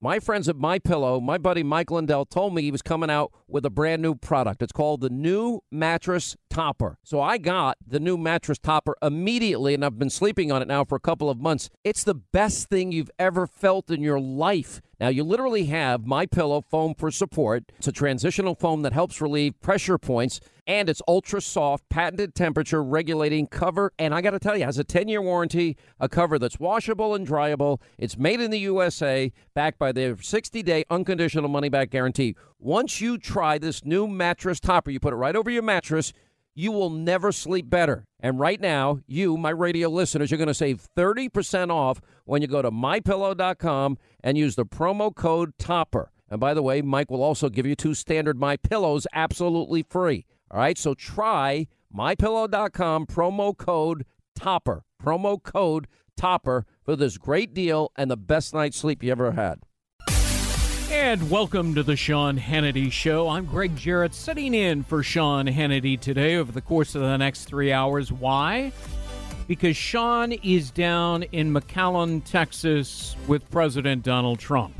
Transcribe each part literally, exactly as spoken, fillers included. My friends at MyPillow, my buddy Mike Lindell told me he was coming out with a brand new product. It's called the new mattress topper. So I got the new mattress topper immediately, and I've been sleeping on it now for a couple of months. It's the best thing you've ever felt in your life. Now, you literally have MyPillow foam for support. It's a transitional foam that helps relieve pressure points, and it's ultra-soft, patented temperature-regulating cover. And I got to tell you, it has a ten-year warranty, a cover that's washable and dryable. It's made in the U S A, backed by their sixty-day unconditional money-back guarantee. Once you try this new mattress topper, you put it right over your mattress, you will never sleep better. And right now, you, my radio listeners, you're going to save thirty percent off when you go to my pillow dot com and use the promo code TOPPER. And by the way, Mike will also give you two standard MyPillows absolutely free. All right, so try my pillow dot com, promo code TOPPER. Promo code TOPPER for this great deal and the best night's sleep you ever had. And welcome to the Sean Hannity Show. I'm Greg Jarrett, sitting in for Sean Hannity today over the course of the next three hours. Why? Because Sean is down in McAllen, Texas, with President Donald Trump.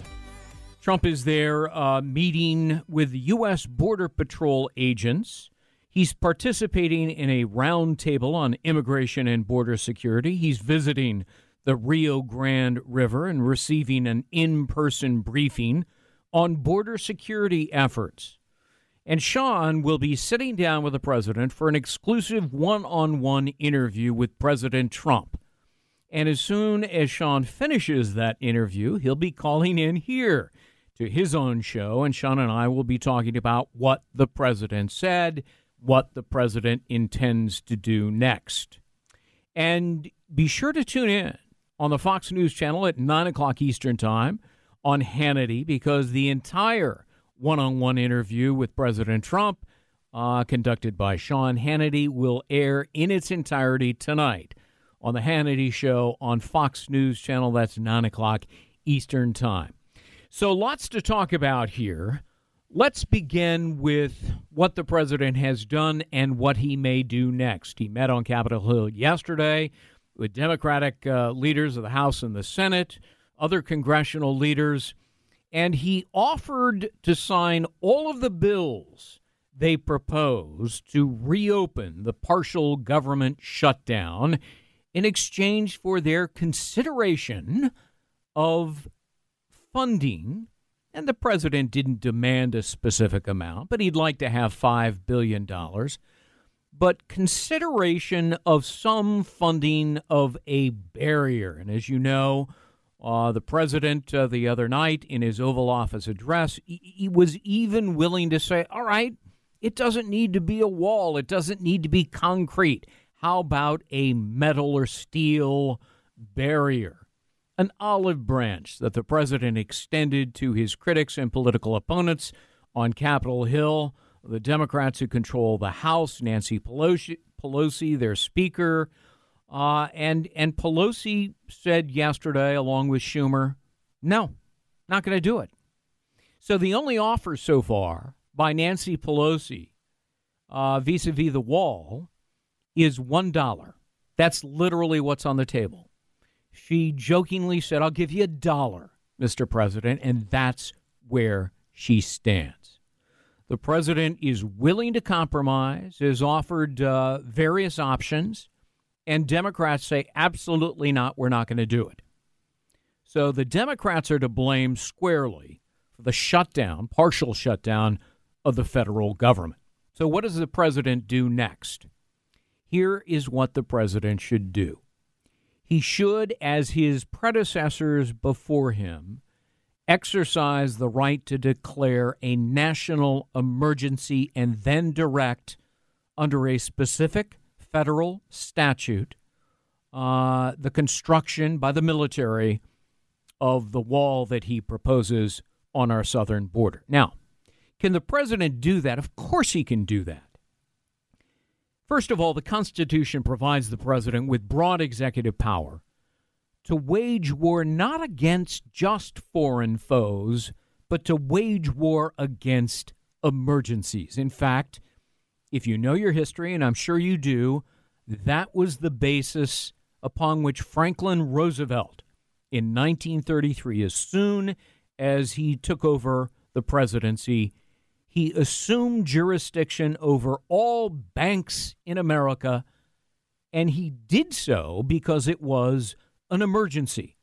Trump is there uh, meeting with U S. Border Patrol agents. He's participating in a roundtable on immigration and border security. He's visiting the Rio Grande River and receiving an in-person briefing on border security efforts. And Sean will be sitting down with the president for an exclusive one-on-one interview with President Trump. And as soon as Sean finishes that interview, he'll be calling in here to his own show, and Sean and I will be talking about what the president said, what the president intends to do next. And be sure to tune in on the Fox News channel at nine o'clock Eastern Time on Hannity, because the entire one-on-one interview with President Trump, uh, conducted by Sean Hannity, will air in its entirety tonight on The Hannity Show on Fox News channel. That's nine o'clock Eastern Time. So lots to talk about here. Let's begin with what the president has done and what he may do next. He met on Capitol Hill yesterday with Democratic uh, leaders of the House and the Senate, other congressional leaders, and he offered to sign all of the bills they proposed to reopen the partial government shutdown in exchange for their consideration of funding. And the president didn't demand a specific amount, but he'd like to have five billion dollars. But consideration of some funding of a barrier. And as you know, uh, the president uh, the other night in his Oval Office address, he, he was even willing to say, all right, it doesn't need to be a wall. It doesn't need to be concrete. How about a metal or steel barrier? An olive branch that the president extended to his critics and political opponents on Capitol Hill. The Democrats who control the House, Nancy Pelosi, Pelosi their speaker. Uh, and, and Pelosi said yesterday, along with Schumer, No, not going to do it. So the only offer so far by Nancy Pelosi uh, vis-a-vis the wall is one dollar. That's literally what's on the table. She jokingly said, I'll give you a dollar, Mister President, and that's where she stands. The president is willing to compromise, has offered uh, various options, and Democrats say, absolutely not, we're not going to do it. So the Democrats are to blame squarely for the shutdown, partial shutdown of the federal government. So what does the president do next? Here is what the president should do. He should, as his predecessors before him, exercise the right to declare a national emergency and then direct under a specific federal statute uh, the construction by the military of the wall that he proposes on our southern border. Now, can the president do that? Of course he can do that. First of all, the Constitution provides the president with broad executive power to wage war not against just foreign foes, but to wage war against emergencies. In fact, if you know your history, and I'm sure you do, that was the basis upon which Franklin Roosevelt in nineteen thirty-three, as soon as he took over the presidency, he assumed jurisdiction over all banks in America, and he did so because it was an emergency.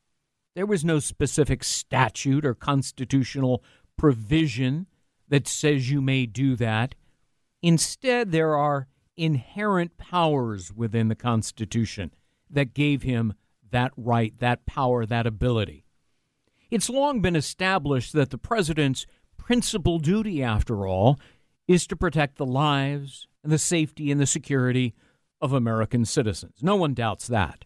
There was no specific statute or constitutional provision that says you may do that. Instead, there are inherent powers within the Constitution that gave him that right, that power, that ability. It's long been established that the president's principal duty, after all, is to protect the lives and the safety and the security of American citizens. No one doubts that.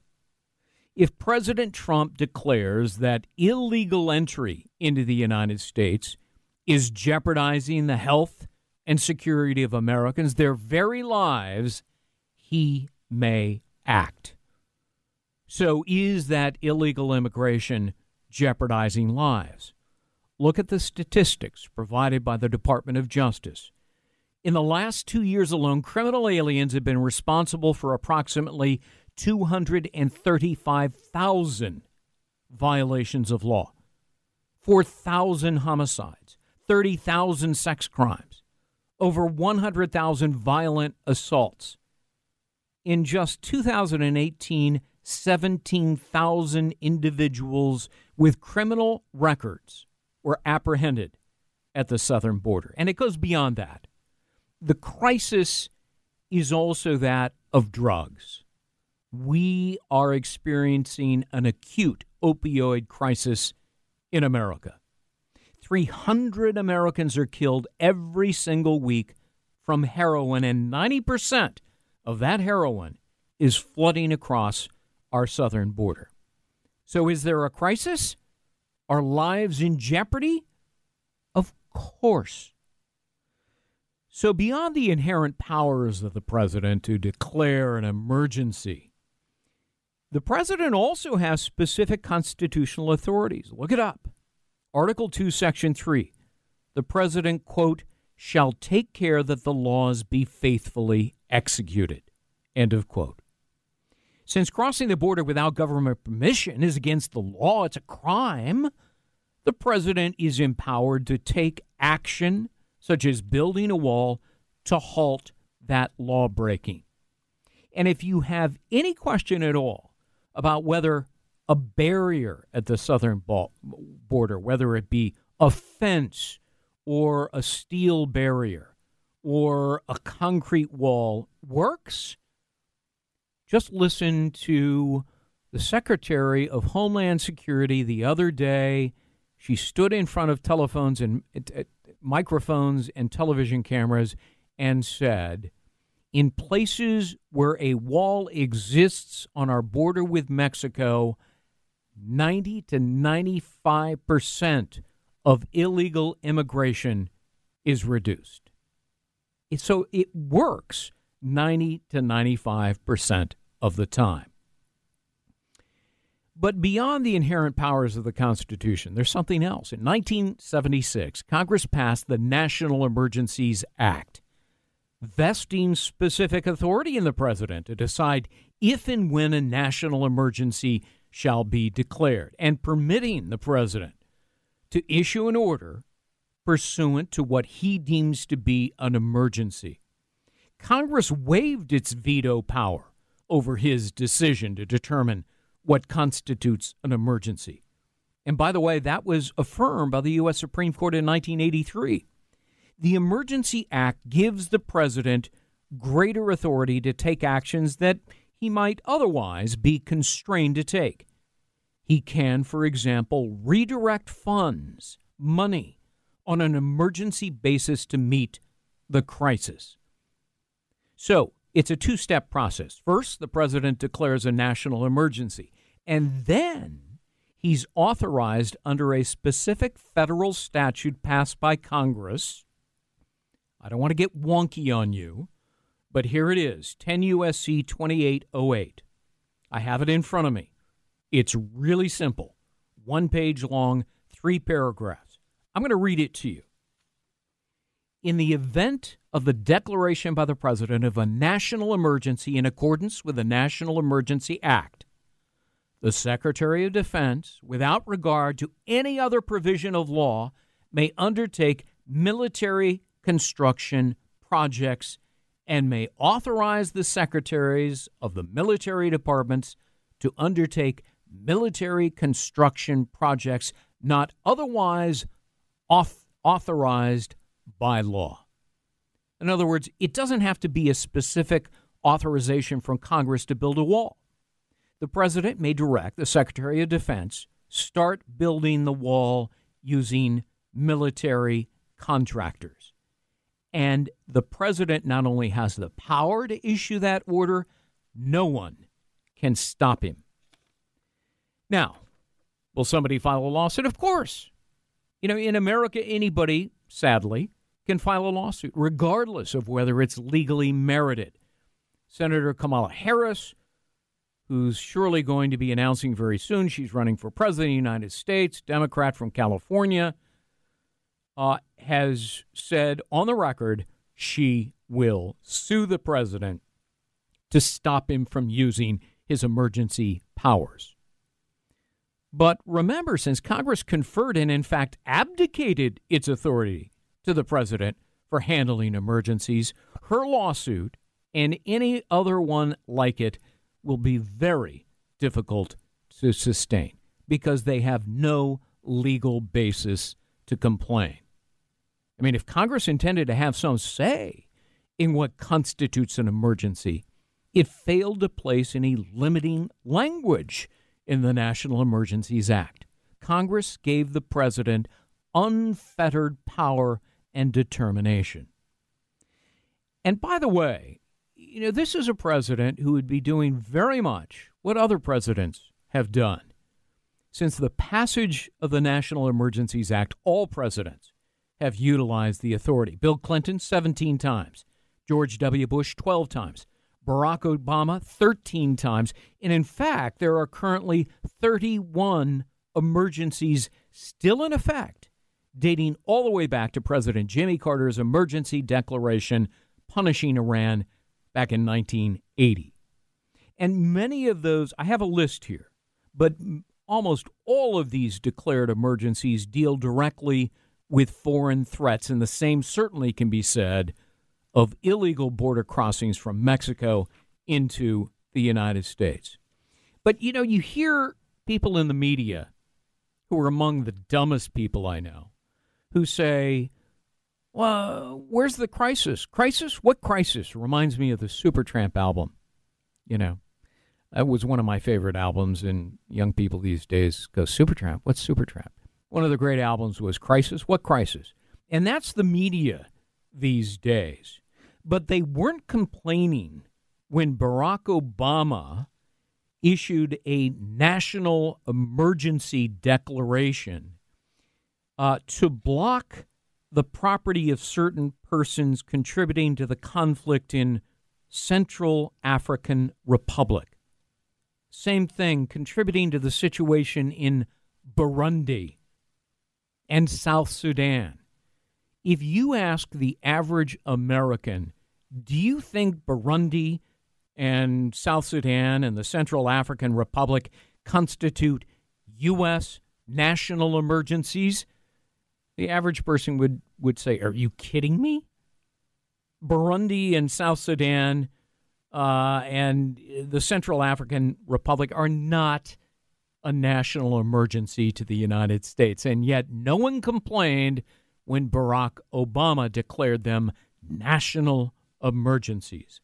If President Trump declares that illegal entry into the United States is jeopardizing the health and security of Americans, their very lives, he may act. So is that illegal immigration jeopardizing lives? Look at the statistics provided by the Department of Justice. In the last two years alone, criminal aliens have been responsible for approximately two hundred thirty-five thousand violations of law, four thousand homicides, thirty thousand sex crimes, over one hundred thousand violent assaults. In just two thousand eighteen, seventeen thousand individuals with criminal records were apprehended at the southern border. And it goes beyond that. The crisis is also that of drugs. We are experiencing an acute opioid crisis in America. three hundred Americans are killed every single week from heroin, and ninety percent of that heroin is flooding across our southern border. So is there a crisis? Are lives in jeopardy? Of course. So beyond the inherent powers of the president to declare an emergency, the president also has specific constitutional authorities. Look it up. Article two, Section three. The president, quote, shall take care that the laws be faithfully executed, end of quote. Since crossing the border without government permission is against the law, it's a crime, the president is empowered to take action, such as building a wall, to halt that law breaking. And if you have any question at all about whether a barrier at the southern border, whether it be a fence or a steel barrier or a concrete wall, works, just listen to the Secretary of Homeland Security the other day. She stood in front of telephones and uh, microphones and television cameras and said, in places where a wall exists on our border with Mexico, ninety to ninety-five percent of illegal immigration is reduced. So it works ninety to ninety-five percent of the time. But beyond the inherent powers of the Constitution, there's something else. In nineteen seventy-six, Congress passed the National Emergencies Act, vesting specific authority in the president to decide if and when a national emergency shall be declared, and permitting the president to issue an order pursuant to what he deems to be an emergency. Congress waived its veto power over his decision to determine what constitutes an emergency. And by the way, that was affirmed by the U S Supreme Court in nineteen eighty-three. The Emergency Act gives the president greater authority to take actions that he might otherwise be constrained to take. He can, for example, redirect funds, money, on an emergency basis to meet the crisis. So, it's a two-step process. First, the president declares a national emergency, and then he's authorized under a specific federal statute passed by Congress. I don't want to get wonky on you, but here it is, ten U S C twenty-eight oh eight. I have it in front of me. It's really simple, one page long, three paragraphs. I'm going to read it to you. In the event of the declaration by the president of a national emergency in accordance with the National Emergency Act, the Secretary of Defense, without regard to any other provision of law, may undertake military construction projects and may authorize the secretaries of the military departments to undertake military construction projects not otherwise off- authorized by law. In other words, it doesn't have to be a specific authorization from Congress to build a wall. The president may direct the Secretary of Defense start building the wall using military contractors. And the president not only has the power to issue that order, no one can stop him. Now, will somebody file a lawsuit? Of course. You know, in America, anybody, sadly, can file a lawsuit, regardless of whether it's legally merited. Senator Kamala Harris, who's surely going to be announcing very soon she's running for president of the United States, Democrat from California, uh, has said on the record she will sue the president to stop him from using his emergency powers. But remember, since Congress conferred and, in fact, abdicated its authority to the president for handling emergencies, her lawsuit and any other one like it will be very difficult to sustain because they have no legal basis to complain. I mean, if Congress intended to have some say in what constitutes an emergency, it failed to place any limiting language in the National Emergencies Act. Congress gave the president unfettered power and determination. And by the way, you know, this is a president who would be doing very much what other presidents have done. Since the passage of the National Emergencies Act, all presidents have utilized the authority. Bill Clinton, seventeen times. George W. Bush, twelve times. Barack Obama, thirteen times. And in fact, there are currently thirty-one emergencies still in effect, dating all the way back to President Jimmy Carter's emergency declaration punishing Iran back in nineteen eighty. And many of those, I have a list here, but almost all of these declared emergencies deal directly with foreign threats, and the same certainly can be said of illegal border crossings from Mexico into the United States. But, you know, you hear people in the media who are among the dumbest people I know, who say, well, where's the crisis? Crisis? What crisis? Reminds me of the Supertramp album. You know, that was one of my favorite albums, and young people these days go, Supertramp? What's Supertramp? One of the great albums was Crisis? What crisis? And that's the media these days. But they weren't complaining when Barack Obama issued a national emergency declaration Uh, to block the property of certain persons contributing to the conflict in Central African Republic. Same thing, contributing to the situation in Burundi and South Sudan. If you ask the average American, do you think Burundi and South Sudan and the Central African Republic constitute U S national emergencies? The average person would, would say, are you kidding me? Burundi and South Sudan uh, and the Central African Republic are not a national emergency to the United States. And yet no one complained when Barack Obama declared them national emergencies.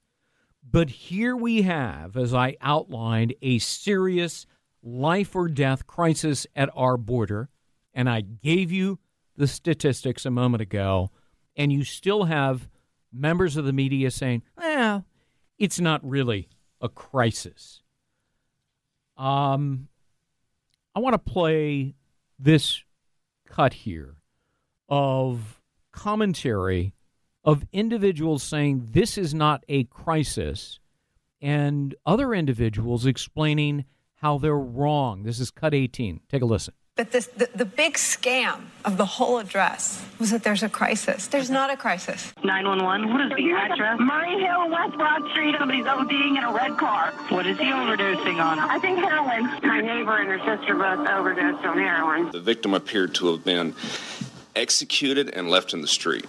But here we have, as I outlined, a serious life or death crisis at our border. And I gave you the statistics a moment ago, and you still have members of the media saying, well, it's not really a crisis. Um, I want to play this cut here of commentary of individuals saying this is not a crisis and other individuals explaining how they're wrong. This is cut eighteen. Take a listen. That this, the, the big scam of the whole address was that there's a crisis. There's not a crisis. nine one one, what is the address? Murray Hill, West Broad Street. Somebody's ODing in a red car. What is he overdosing on? I think heroin. My neighbor and her sister both overdosed on heroin. The victim appeared to have been executed and left in the street.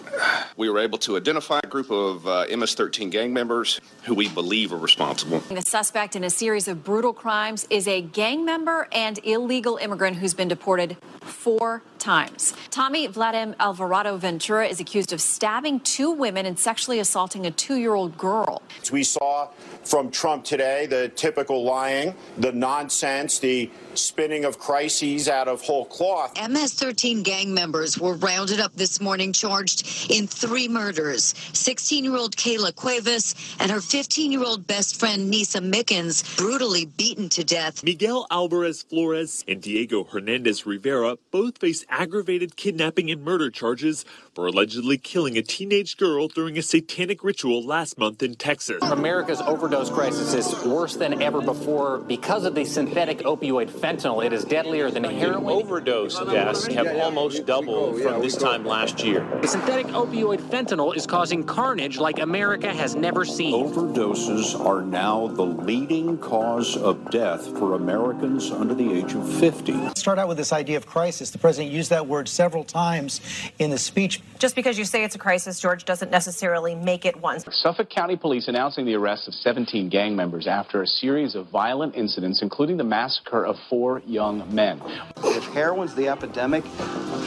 We were able to identify a group of uh, M S thirteen gang members who we believe are responsible. The suspect in a series of brutal crimes is a gang member and illegal immigrant who's been deported four times. Tommy Vladim Alvarado Ventura is accused of stabbing two women and sexually assaulting a two-year-old girl. We saw from Trump today the typical lying, the nonsense, the spinning of crises out of whole cloth. M S thirteen gang members were rounded up this morning, charged in three murders. sixteen-year-old Kayla Cuevas and her fifteen-year-old best friend Nisa Mickens brutally beaten to death. Miguel Alvarez Flores and Diego Hernandez Rivera both face aggravated kidnapping and murder charges for allegedly killing a teenage girl during a satanic ritual last month in Texas. America's overdose crisis is worse than ever before because of the synthetic opioid fentanyl. It is deadlier than heroin. Overdose deaths have almost doubled from this time last year. The synthetic opioid fentanyl is causing carnage like America has never seen. Overdoses are now the leading cause of death for Americans under the age of fifty. Let's start out with this idea of crisis. The president used that word several times in the speech. Just because you say it's a crisis, George, doesn't necessarily make it one. Suffolk County Police announcing the arrest of seventeen gang members after a series of violent incidents, including the massacre of four young men. If heroin's the epidemic,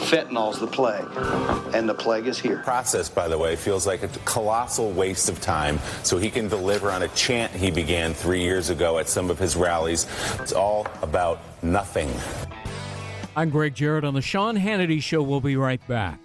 fentanyl's the plague, and the plague is here. The process, by the way, feels like a colossal waste of time, so he can deliver on a chant he began three years ago at some of his rallies. It's all about nothing. I'm Greg Jarrett on The Sean Hannity Show. We'll be right back.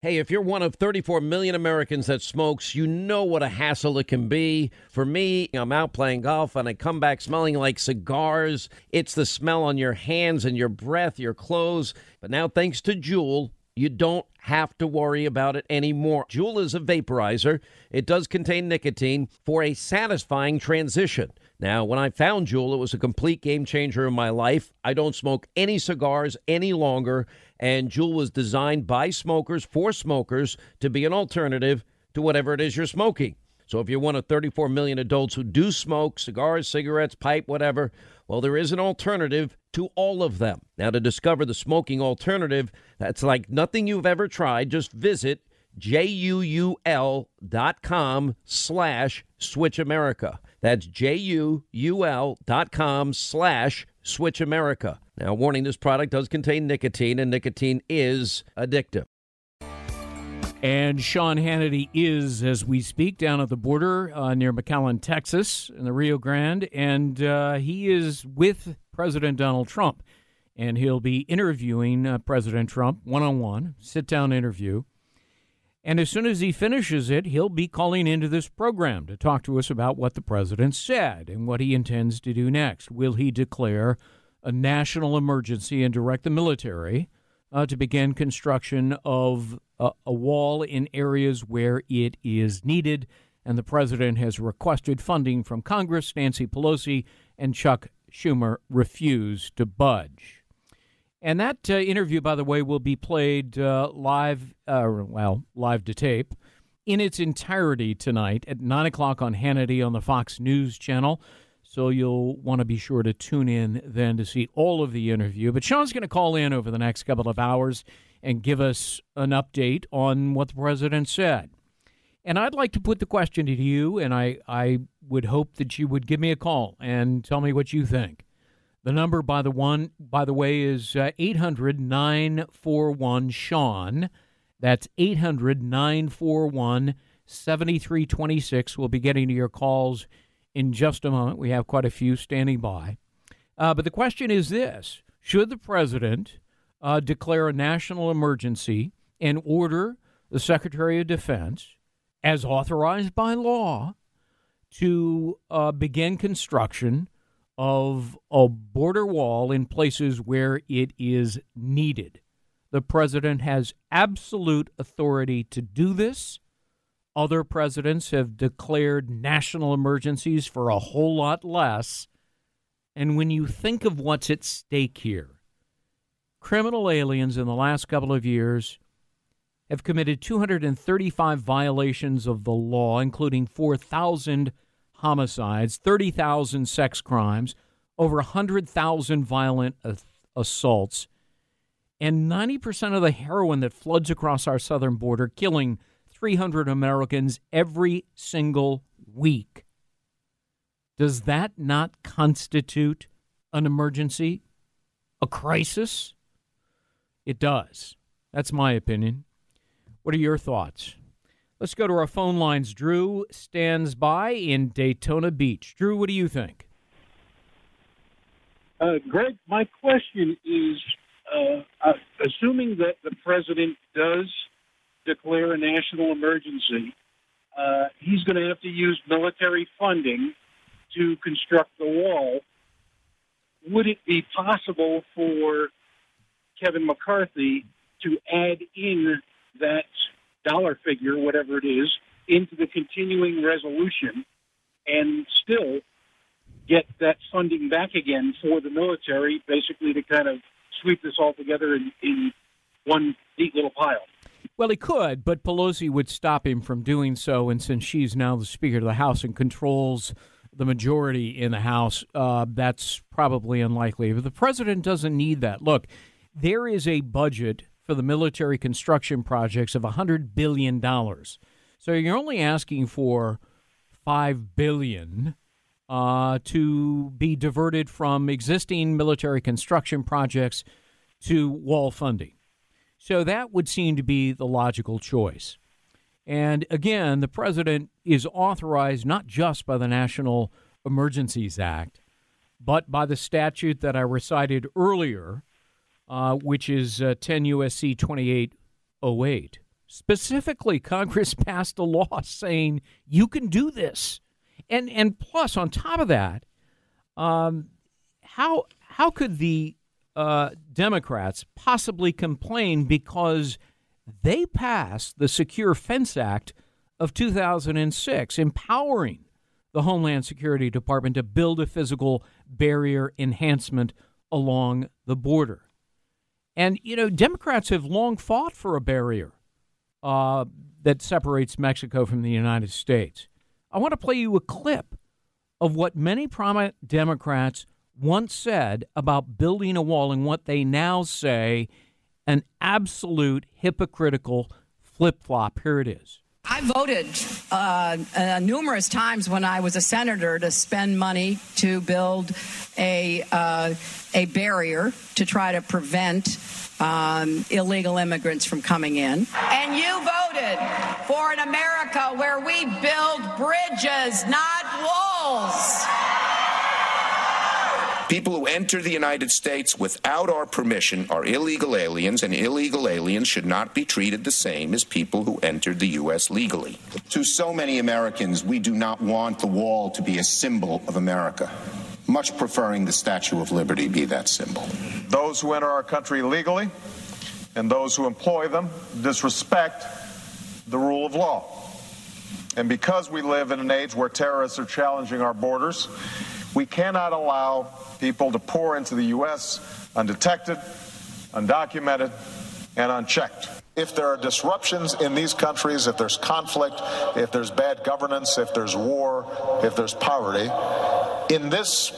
Hey, if you're one of thirty-four million Americans that smokes, you know what a hassle it can be. For me, I'm out playing golf and I come back smelling like cigars. It's the smell on your hands and your breath, your clothes. But now, thanks to Juul, you don't have to worry about it anymore. Juul is a vaporizer. It does contain nicotine for a satisfying transition. Now, when I found Juul, it was a complete game changer in my life. I don't smoke any cigars any longer, and Juul was designed by smokers for smokers to be an alternative to whatever it is you're smoking. So if you're one of thirty-four million adults who do smoke cigars, cigarettes, pipe, whatever, well, there is an alternative to all of them. Now, to discover the smoking alternative that's like nothing you've ever tried, just visit J U U L dot com slash Switch America. That's J U U L dot com slash Switch America. Now, warning, this product does contain nicotine, and nicotine is addictive. And Sean Hannity is, as we speak, down at the border uh, near McAllen, Texas, in the Rio Grande, and uh, he is with President Donald Trump. And he'll be interviewing uh, President Trump one-on-one, sit-down interview. And as soon as he finishes it, he'll be calling into this program to talk to us about what the president said and what he intends to do next. Will he declare a national emergency and direct the military uh, to begin construction of a, a wall in areas where it is needed? And the president has requested funding from Congress, Nancy Pelosi, and Chuck Schumer refused to budge. And that uh, interview, by the way, will be played uh, live, uh, well, live to tape in its entirety tonight at nine o'clock on Hannity on the Fox News channel. So you'll want to be sure to tune in then to see all of the interview. But Sean's going to call in over the next couple of hours and give us an update on what the president said. And I'd like to put the question to you, and I, I would hope that you would give me a call and tell me what you think. The number, by the one, by the way, is uh, eight hundred nine four one SEAN. That's eight hundred nine four one seven three two six. We'll be getting to your calls in just a moment. We have quite a few standing by. Uh, but the question is this. Should the president uh, declare a national emergency and order the Secretary of Defense, as authorized by law, to uh, begin construction of a border wall in places where it is needed? The president has absolute authority to do this. Other presidents have declared national emergencies for a whole lot less. And when you think of what's at stake here, criminal aliens in the last couple of years have committed two hundred thirty-five violations of the law, including four thousand homicides, thirty thousand sex crimes, over one hundred thousand violent assaults, and ninety percent of the heroin that floods across our southern border, killing three hundred Americans every single week. Does that not constitute an emergency, a crisis? It does. That's my opinion. What are your thoughts? Let's go to our phone lines. Drew stands by in Daytona Beach. Drew, what do you think? Uh, Greg, my question is, uh, uh, assuming that the president does declare a national emergency, uh, he's going to have to use military funding to construct the wall. Would it be possible for Kevin McCarthy to add in that dollar figure, whatever it is, into the continuing resolution and still get that funding back again for the military, basically to kind of sweep this all together in, in one neat little pile? Well, he could, but Pelosi would stop him from doing so, and since she's now the Speaker of the House and controls the majority in the House, uh, that's probably unlikely. But the president doesn't need that. Look, there is a budget for the military construction projects of one hundred billion dollars. So you're only asking for five billion dollars uh, to be diverted from existing military construction projects to wall funding. So that would seem to be the logical choice. And again, the president is authorized not just by the National Emergencies Act, but by the statute that I recited earlier, Uh, which is uh, ten U S C twenty-eight oh eight. Specifically, Congress passed a law saying you can do this. And and plus, on top of that, um, how, how could the uh, Democrats possibly complain because they passed the Secure Fence Act of two thousand six, empowering the Homeland Security Department to build a physical barrier enhancement along the border? And, you know, Democrats have long fought for a barrier uh, that separates Mexico from the United States. I want to play you a clip of what many prominent Democrats once said about building a wall and what they now say, an absolute hypocritical flip-flop. Here it is. I voted uh, uh, numerous times when I was a senator to spend money to build a uh, a barrier to try to prevent um, illegal immigrants from coming in. And you voted for an America where we build bridges, not walls. People who enter the United States without our permission are illegal aliens, and illegal aliens should not be treated the same as people who entered the U S legally. To so many Americans, we do not want the wall to be a symbol of America, much preferring the Statue of Liberty be that symbol. Those who enter our country legally and those who employ them disrespect the rule of law. And because we live in an age where terrorists are challenging our borders, We cannot allow people to pour into the U S undetected, undocumented, and unchecked. If there are disruptions in these countries, if there's conflict, if there's bad governance, if there's war, if there's poverty, in this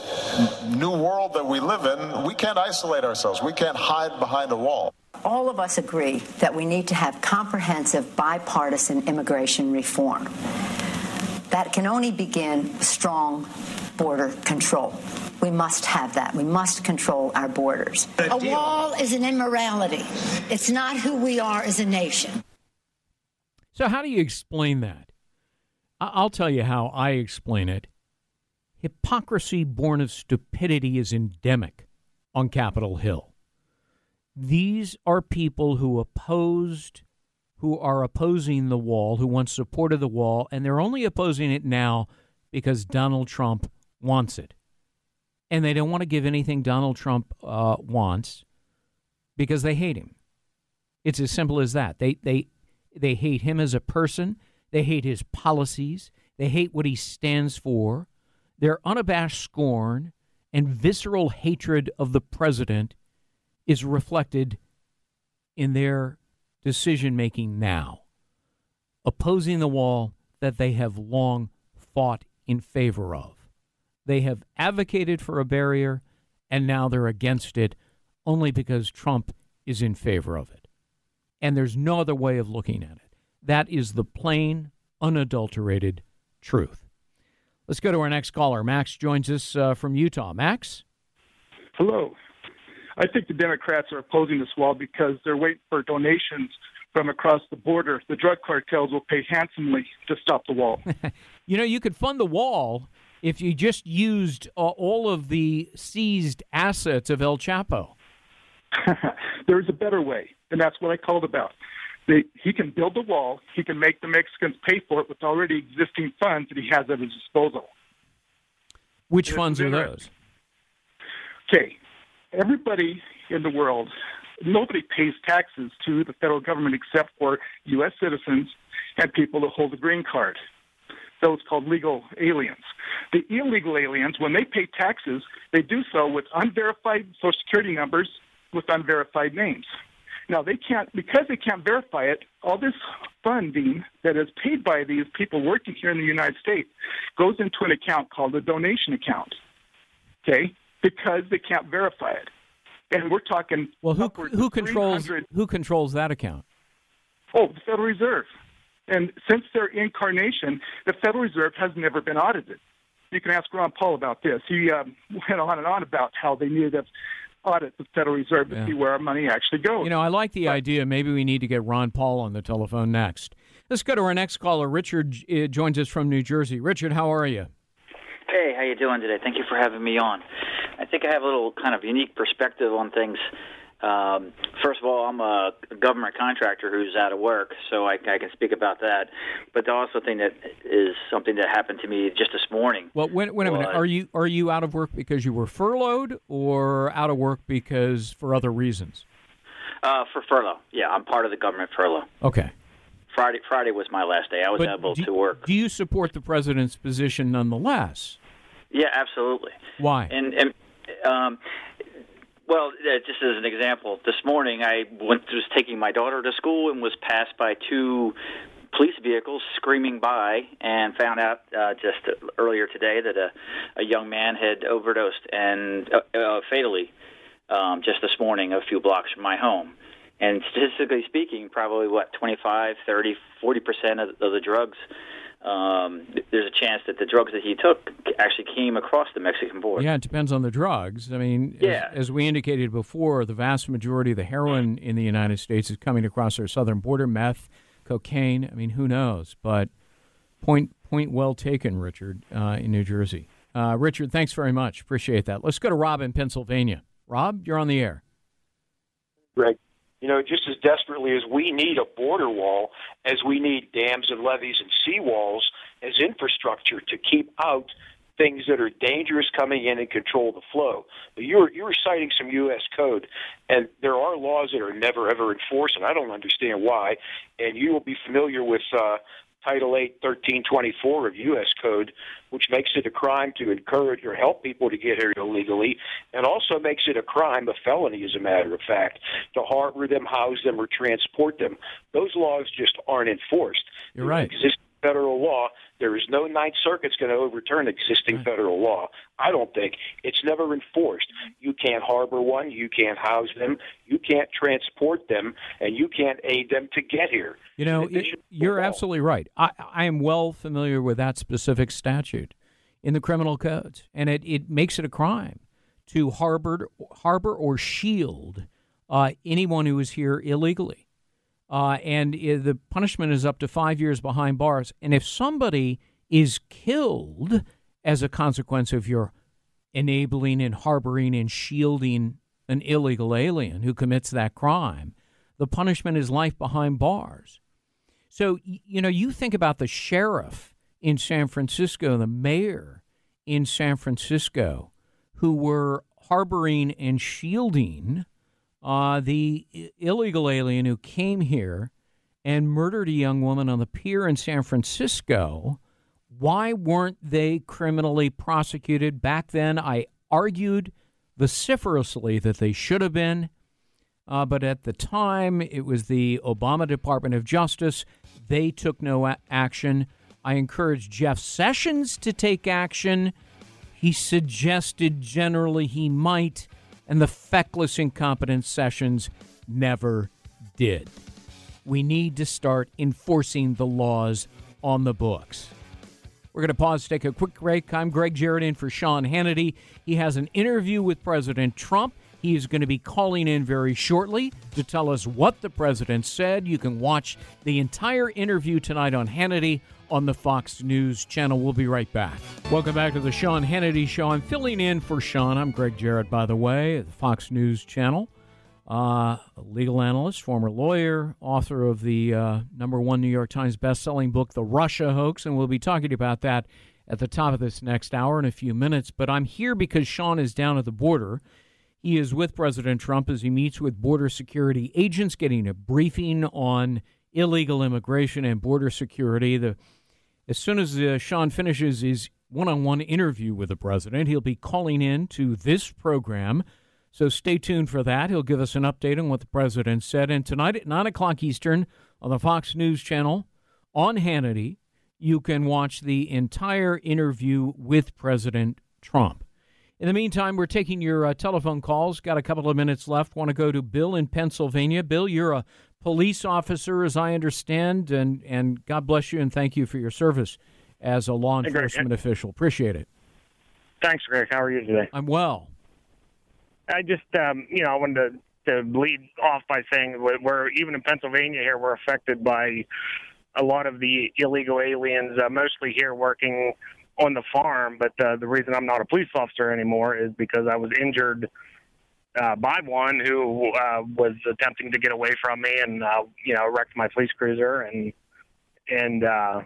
new world that we live in, we can't isolate ourselves. We can't hide behind a wall. All of us agree that we need to have comprehensive bipartisan immigration reform. That can only begin strong border control. We must have that. We must control our borders. A wall is an immorality. It's not who we are as a nation. So how do you explain that? I'll tell you how I explain it. Hypocrisy born of stupidity is endemic on Capitol Hill. These are people who opposed, who are opposing the wall, who once supported the wall, and they're only opposing it now because Donald Trump wants it. And they don't want to give anything Donald Trump uh, wants because they hate him. It's as simple as that. They, they, they hate him as a person. They hate his policies. They hate what he stands for. Their unabashed scorn and visceral hatred of the president is reflected in their decision-making now, opposing the wall that they have long fought in favor of. They have advocated for a barrier, and now they're against it only because Trump is in favor of it. And there's no other way of looking at it. That is the plain, unadulterated truth. Let's go to our next caller. Max joins us uh, from Utah. Max? Hello. I think the Democrats are opposing this wall because they're waiting for donations from across the border. The drug cartels will pay handsomely to stop the wall. You know, you could fund the wall if you just used uh, all of the seized assets of El Chapo. There is a better way, and that's what I called about. They, he can build the wall. He can make the Mexicans pay for it with already existing funds that he has at his disposal. Which There's funds are those? Okay. Everybody in the world, nobody pays taxes to the federal government except for U S citizens and people that hold a green card. Those called legal aliens. The illegal aliens, when they pay taxes, they do so with unverified Social Security numbers with unverified names. Now, they can't, because they can't verify it, all this funding that is paid by these people working here in the United States goes into an account called a donation account, okay, because they can't verify it. And we're talking well, who, who controls who controls that account? Oh, the Federal Reserve. And since their incarnation, the Federal Reserve has never been audited. You can ask Ron Paul about this. He um, went on and on about how they needed to audit the Federal Reserve to yeah. see where our money actually goes. You know, I like the but, idea. Maybe we need to get Ron Paul on the telephone next. Let's go to our next caller. Richard joins us from New Jersey. Richard, how are you? Hey, how you doing today? Thank you for having me on. I think I have a little kind of unique perspective on things. Um, first of all, I'm a government contractor who's out of work, so I, I can speak about that. But the also thing that is something that happened to me just this morning. Well, wait, wait a minute. Uh, are you are you out of work because you were furloughed, or out of work because for other reasons? Uh, for furlough, yeah, I'm part of the government furlough. Okay. Friday Friday was my last day. I was but able do, to work. Do you support the president's position nonetheless? Yeah, absolutely. Why? And and um. Well, just as an example, this morning I went, was taking my daughter to school and was passed by two police vehicles screaming by, and found out uh, just earlier today that a, a young man had overdosed and uh, uh, fatally um, just this morning a few blocks from my home. And statistically speaking, probably, what, twenty-five, thirty, forty percent of, of the drugs, um, there's a chance that the drugs that he took actually came across the Mexican border. Yeah, it depends on the drugs. I mean, yeah. as, as we indicated before, the vast majority of the heroin in the United States is coming across our southern border, meth, cocaine. I mean, who knows? But point point well taken, Richard, uh, in New Jersey. Uh, Richard, thanks very much. Appreciate that. Let's go to Rob in Pennsylvania. Rob, you're on the air. Greg. You know, just as desperately as we need a border wall, as we need dams and levees and seawalls as infrastructure to keep out things that are dangerous coming in and control the flow. But you were, you were citing some U S code, and there are laws that are never, ever enforced, and I don't understand why. And you will be familiar with uh, Title eight, thirteen twenty-four of U S Code, which makes it a crime to encourage or help people to get here illegally, and also makes it a crime, a felony as a matter of fact, to harbor them, house them, or transport them. Those laws just aren't enforced. You're right. Existing federal law, there is no Ninth Circuit's going to overturn existing right. federal law. I don't think. It's never enforced. You can't harbor one, you can't house them, you can't transport them, and you can't aid them to get here. You know, you're absolutely right. I, I am well familiar with that specific statute in the criminal codes, and it, it makes it a crime to harbor, harbor or shield uh, anyone who is here illegally. Uh, and uh, the punishment is up to five years behind bars. And if somebody is killed as a consequence of your enabling and harboring and shielding an illegal alien who commits that crime, the punishment is life behind bars. So, you know, you think about the sheriff in San Francisco, the mayor in San Francisco, who were harboring and shielding Uh, the illegal alien who came here and murdered a young woman on the pier in San Francisco. Why weren't they criminally prosecuted back then? I argued vociferously that they should have been, uh, but at the time it was the Obama Department of Justice. They took no a- action. I encouraged Jeff Sessions to take action. He suggested generally he might. And the feckless, incompetent Sessions never did. We need to start enforcing the laws on the books. We're going to pause, take a quick break. I'm Greg Jarrett in for Sean Hannity. He has an interview with President Trump. He is going to be calling in very shortly to tell us what the president said. You can watch the entire interview tonight on Hannity on the Fox News channel. We'll be right back. Welcome back to the Sean Hannity Show. I'm filling in for Sean. I'm Greg Jarrett, by the way, at the Fox News channel. Uh, a legal analyst, former lawyer, author of the uh, number one New York Times bestselling book, The Russia Hoax, and we'll be talking about that at the top of this next hour in a few minutes. But I'm here because Sean is down at the border. He is with President Trump as he meets with border security agents, getting a briefing on illegal immigration and border security. The, as soon as uh, Sean finishes his one-on-one interview with the president, he'll be calling in to this program. So stay tuned for that. He'll give us an update on what the president said. And tonight at nine o'clock Eastern on the Fox News channel on Hannity, you can watch the entire interview with President Trump. In the meantime, we're taking your uh, telephone calls. Got a couple of minutes left. Want to go to Bill in Pennsylvania. Bill, you're a police officer, as I understand, and, and God bless you and thank you for your service as a law enforcement hey, official. Appreciate it. Thanks, Greg. How are you today? I'm well. I just, um, you know, I wanted to, to lead off by saying we're, even in Pennsylvania here, we're affected by a lot of the illegal aliens, uh, mostly here working on the farm, but uh, the reason I'm not a police officer anymore is because I was injured uh, by one who uh, was attempting to get away from me and, uh, you know, wrecked my police cruiser. And and uh,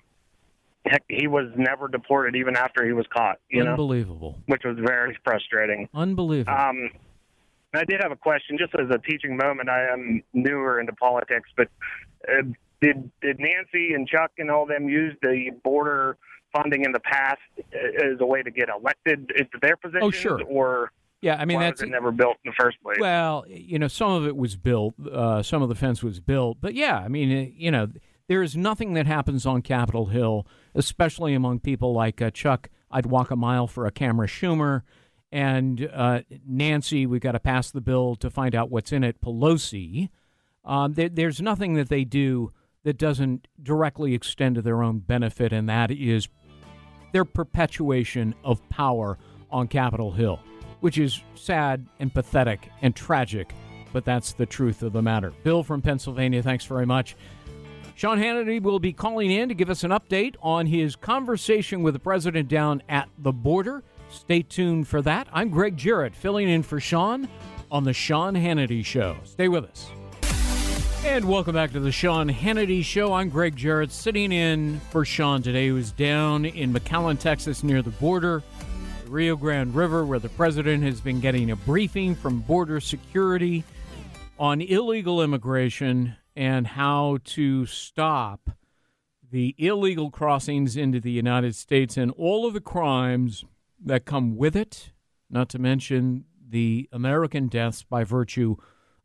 heck, he was never deported even after he was caught, you know? Unbelievable. Which was very frustrating. Unbelievable. Um, I did have a question, just as a teaching moment. I am newer into politics, but uh, did, did Nancy and Chuck and all them use the border funding in the past is a way to get elected into their positions? Oh, sure. Or yeah, I mean, that's it never built in the first place. Well, you know, some of it was built. Uh, some of the fence was built. But, yeah, I mean, you know, there is nothing that happens on Capitol Hill, especially among people like uh, Chuck, I'd walk a mile for a camera Schumer, and uh, Nancy, we've got to pass the bill to find out what's in it, Pelosi. Um, there, there's nothing that they do that doesn't directly extend to their own benefit, and that is their perpetuation of power on Capitol Hill, which is sad and pathetic and tragic, but that's the truth of the matter. Bill from Pennsylvania, thanks very much. Sean Hannity will be calling in to give us an update on his conversation with the president down at the border. Stay tuned for that. I'm Greg Jarrett, filling in for Sean on The Sean Hannity Show. Stay with us. And welcome back to the Sean Hannity Show. I'm Greg Jarrett, sitting in for Sean today, who's down in McAllen, Texas, near the border, the Rio Grande River, where the president has been getting a briefing from border security on illegal immigration and how to stop the illegal crossings into the United States and all of the crimes that come with it, not to mention the American deaths by virtue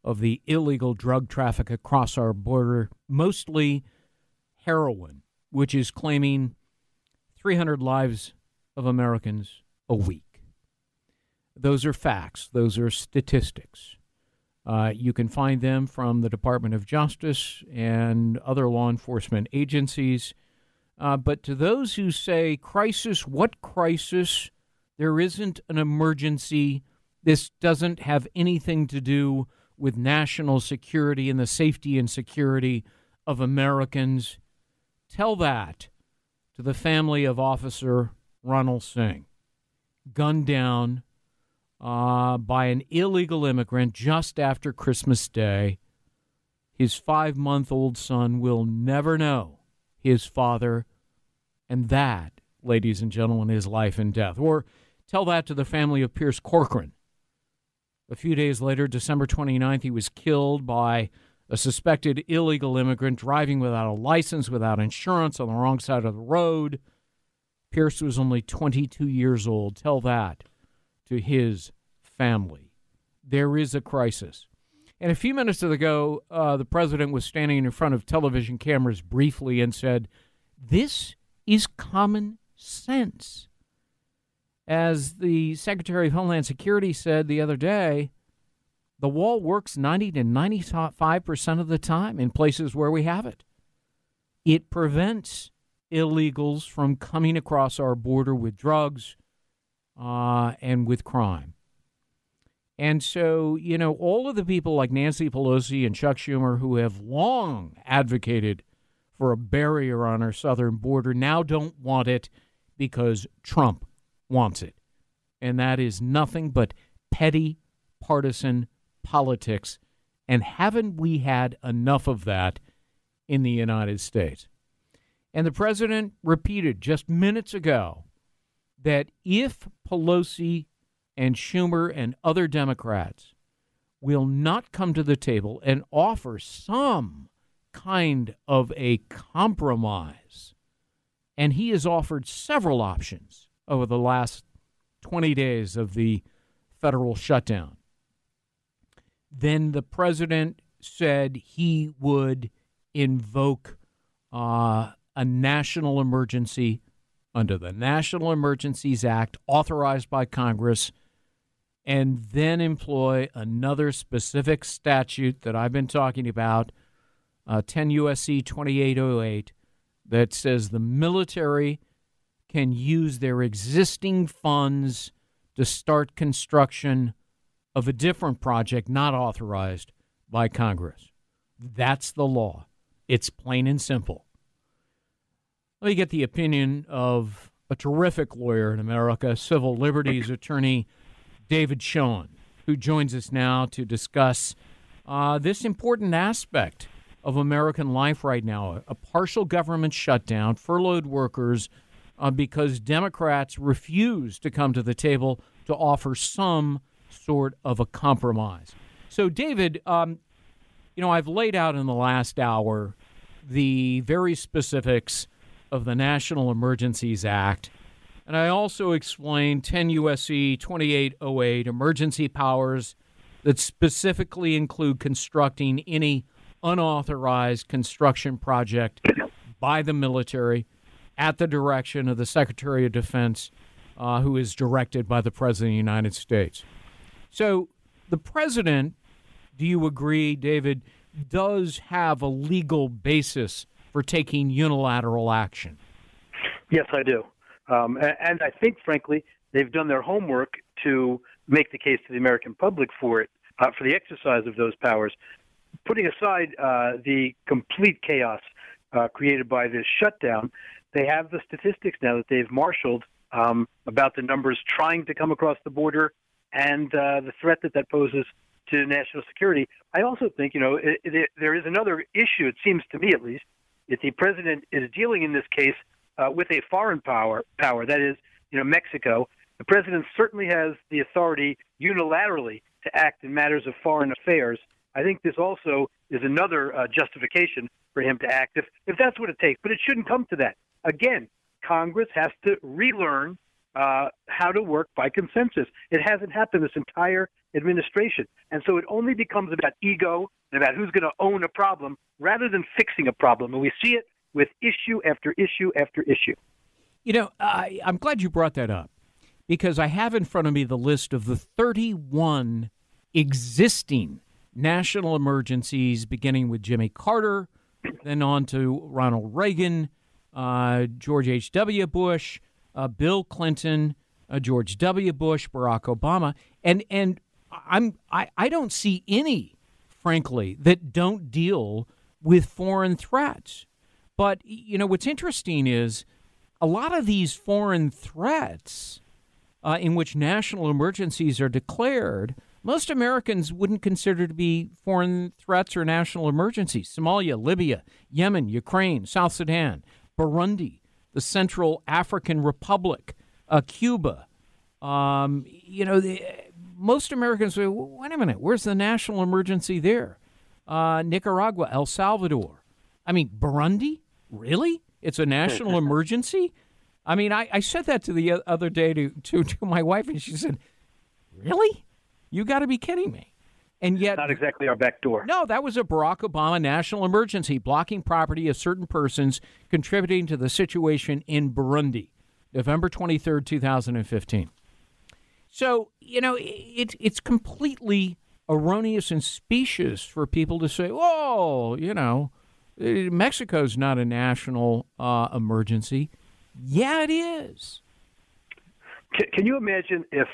of the illegal drug traffic across our border, mostly heroin, which is claiming three hundred lives of Americans a week. Those are facts. Those are statistics. Uh, you can find them from the Department of Justice and other law enforcement agencies. Uh, but to those who say, crisis, what crisis? There isn't an emergency. This doesn't have anything to do with national security and the safety and security of Americans. Tell that to the family of Officer Ronald Singh, gunned down Uh, by an illegal immigrant just after Christmas Day. His five-month-old son will never know his father. And that, ladies and gentlemen, is life and death. Or tell that to the family of Pierce Corcoran. A few days later, December twenty-ninth, he was killed by a suspected illegal immigrant driving without a license, without insurance, on the wrong side of the road. Pierce was only twenty-two years old. Tell that to his family. There is a crisis. And a few minutes ago, uh, the president was standing in front of television cameras briefly and said, this is common sense. As the Secretary of Homeland Security said the other day, the wall works ninety to ninety-five percent of the time in places where we have it. It prevents illegals from coming across our border with drugs, Uh, and with crime. And so, you know, all of the people like Nancy Pelosi and Chuck Schumer who have long advocated for a barrier on our southern border now don't want it because Trump wants it. And that is nothing but petty partisan politics. And haven't we had enough of that in the United States? And the president repeated just minutes ago that if Pelosi and Schumer and other Democrats will not come to the table and offer some kind of a compromise, and he has offered several options over the last twenty days of the federal shutdown, then the president said he would invoke uh, a national emergency under the National Emergencies Act authorized by Congress, and then employ another specific statute that I've been talking about, uh, ten U S C twenty-eight oh eight, that says the military can use their existing funds to start construction of a different project not authorized by Congress. That's the law. It's plain and simple. Let me get the opinion of a terrific lawyer in America, civil liberties attorney David Schoen, who joins us now to discuss uh, this important aspect of American life right now, a partial government shutdown, furloughed workers, uh, because Democrats refuse to come to the table to offer some sort of a compromise. So, David, um, you know, I've laid out in the last hour the very specifics of the National Emergencies Act. And I also explained ten U S C twenty-eight oh eight, emergency powers that specifically include constructing any unauthorized construction project by the military at the direction of the Secretary of Defense, uh, who is directed by the President of the United States. So the President, do you agree, David, does have a legal basis for taking unilateral action? Yes, I do. Um, and, and I think, frankly, they've done their homework to make the case to the American public for it, uh, for the exercise of those powers. Putting aside uh, the complete chaos uh, created by this shutdown, they have the statistics now that they've marshaled um, about the numbers trying to come across the border and uh, the threat that that poses to national security. I also think, you know, it, it, there is another issue, it seems to me at least, that the president is dealing in this case uh, with a foreign power, power that is, you know, Mexico. The president certainly has the authority unilaterally to act in matters of foreign affairs, I think this also is another uh, justification for him to act, if, if that's what it takes. But it shouldn't come to that. Again, Congress has to relearn uh, how to work by consensus. It hasn't happened this entire administration. And so it only becomes about ego and about who's going to own a problem rather than fixing a problem. And we see it with issue after issue after issue. You know, I, I'm glad you brought that up, because I have in front of me the list of the thirty-one existing national emergencies, beginning with Jimmy Carter, then on to Ronald Reagan, uh, George H W. Bush, uh, Bill Clinton, uh, George W. Bush, Barack Obama. And and I'm I, I don't see any, frankly, that don't deal with foreign threats. But, you know, what's interesting is a lot of these foreign threats uh, in which national emergencies are declared, most Americans wouldn't consider to be foreign threats or national emergencies. Somalia, Libya, Yemen, Ukraine, South Sudan, Burundi, the Central African Republic, uh, Cuba. Um, you know, the, most Americans say, wait a minute, where's the national emergency there? Uh, Nicaragua, El Salvador. I mean, Burundi? Really? It's a national emergency? I mean, I, I said that to the other day to, to, to my wife, and she said, really? You got to be kidding me. And yet, not exactly our back door. No, that was a Barack Obama national emergency, blocking property of certain persons contributing to the situation in Burundi, November twenty-third, twenty fifteen. So, you know, it, it's completely erroneous and specious for people to say, oh, you know, Mexico's not a national uh, emergency. Yeah, it is. Can, can you imagine if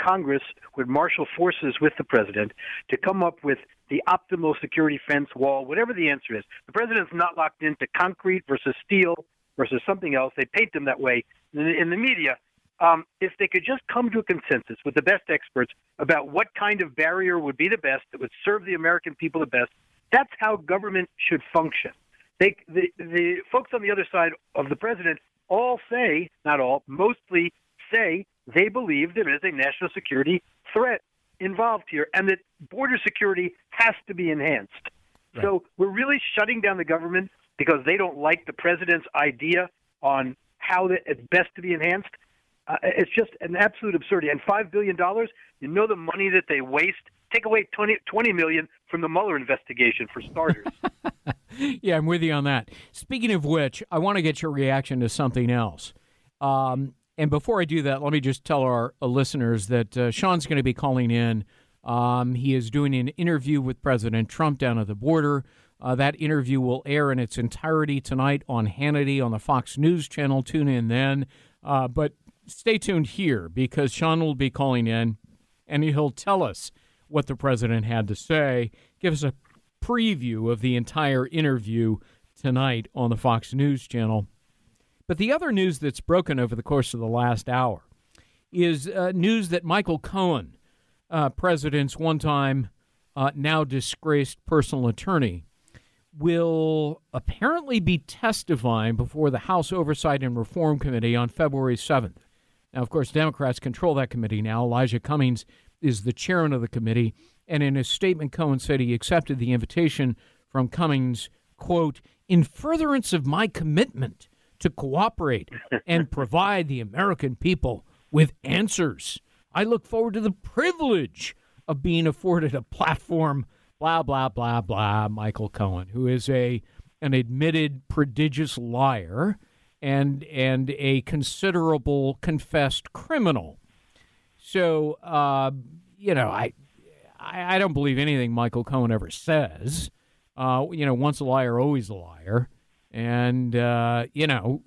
Congress would marshal forces with the president to come up with the optimal security fence wall, whatever the answer is? The president's not locked into concrete versus steel versus something else. They paint them that way in the media. Um, if they could just come to a consensus with the best experts about what kind of barrier would be the best, that would serve the American people the best, that's how government should function. They, the, the folks on the other side of the president all say, not all, mostly say, they believe there is a national security threat involved here and that border security has to be enhanced. Right. So we're really shutting down the government because they don't like the president's idea on how it's best to be enhanced. Uh, it's just an absolute absurdity. And five billion dollars, you know the money that they waste? Take away twenty, twenty million dollars from the Mueller investigation, for starters. Yeah, I'm with you on that. Speaking of which, I want to get your reaction to something else. Um And before I do that, let me just tell our uh, listeners that uh, Sean's going to be calling in. Um, he is doing an interview with President Trump down at the border. Uh, that interview will air in its entirety tonight on Hannity on the Fox News channel. Tune in then. Uh, but stay tuned here, because Sean will be calling in and he'll tell us what the president had to say. Give us a preview of the entire interview tonight on the Fox News channel. But the other news that's broken over the course of the last hour is uh, news that Michael Cohen, uh, president's one-time, uh, now disgraced personal attorney, will apparently be testifying before the House Oversight and Reform Committee on February seventh. Now, of course, Democrats control that committee now. Elijah Cummings is the chairman of the committee. And in his statement, Cohen said he accepted the invitation from Cummings, quote, in furtherance of my commitment to cooperate and provide the American people with answers. I look forward to the privilege of being afforded a platform, blah, blah, blah, blah, Michael Cohen, who is a an admitted prodigious liar and and a considerable confessed criminal. So, uh, you know, I, I I don't believe anything Michael Cohen ever says. Uh, you know, once a liar, always a liar. And, uh, you know,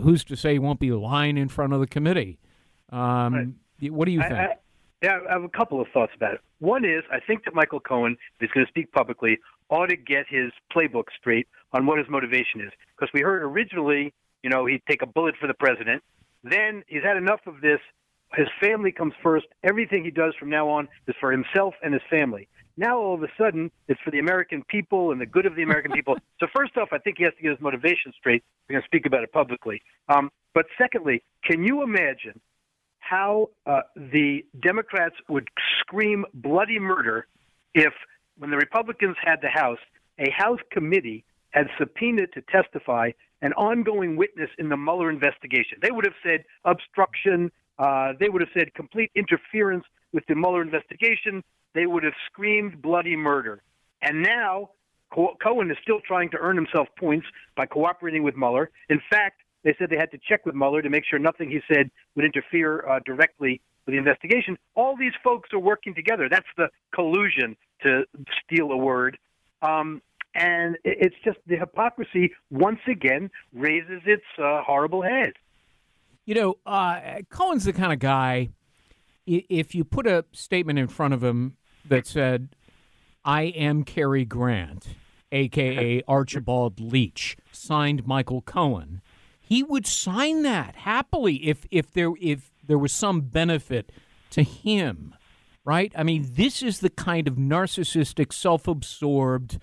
who's to say he won't be lying in front of the committee? Um, right. What do you think? I, I, yeah, I have a couple of thoughts about it. One is I think that Michael Cohen, if he's going to speak publicly, ought to get his playbook straight on what his motivation is. Because we heard originally, you know, he'd take a bullet for the president. Then he's had enough of this. His family comes first. Everything he does from now on is for himself and his family. Now, all of a sudden, it's for the American people and the good of the American people. So first off, I think he has to get his motivation straight. We're going to speak about it publicly. Um, but secondly, can you imagine how uh, the Democrats would scream bloody murder if when the Republicans had the House, a House committee had subpoenaed to testify an ongoing witness in the Mueller investigation. They would have said obstruction. Uh, they would have said complete interference with the Mueller investigation. They would have screamed bloody murder. And now Cohen is still trying to earn himself points by cooperating with Mueller. In fact, they said they had to check with Mueller to make sure nothing he said would interfere uh, directly with the investigation. All these folks are working together. That's the collusion, to steal a word. Um, and it's just the hypocrisy once again raises its uh, horrible head. You know, uh, Cohen's the kind of guy, if you put a statement in front of him that said, I am Cary Grant, a k a. Archibald Leach, signed Michael Cohen, he would sign that happily if if there if there was some benefit to him, right? I mean, this is the kind of narcissistic, self-absorbed,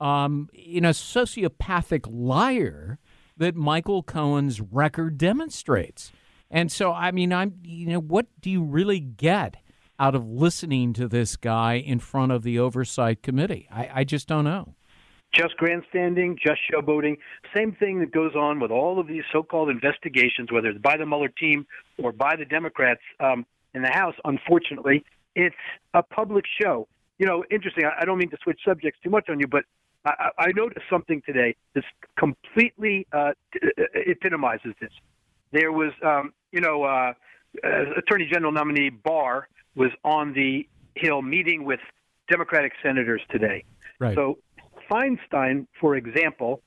um, you know, sociopathic liar that Michael Cohen's record demonstrates. And so, I mean, I'm you know, what do you really get out of listening to this guy in front of the Oversight Committee? I, I just don't know. Just grandstanding, just showboating. Same thing that goes on with all of these so-called investigations, whether it's by the Mueller team or by the Democrats um, in the House, unfortunately. It's a public show. You know, interesting, I, I don't mean to switch subjects too much on you, but I, I noticed something today that's completely uh, epitomizes this. There was, um, you know, uh, uh, Attorney General nominee Barr was on the Hill meeting with Democratic senators today. Right. So Feinstein, for example,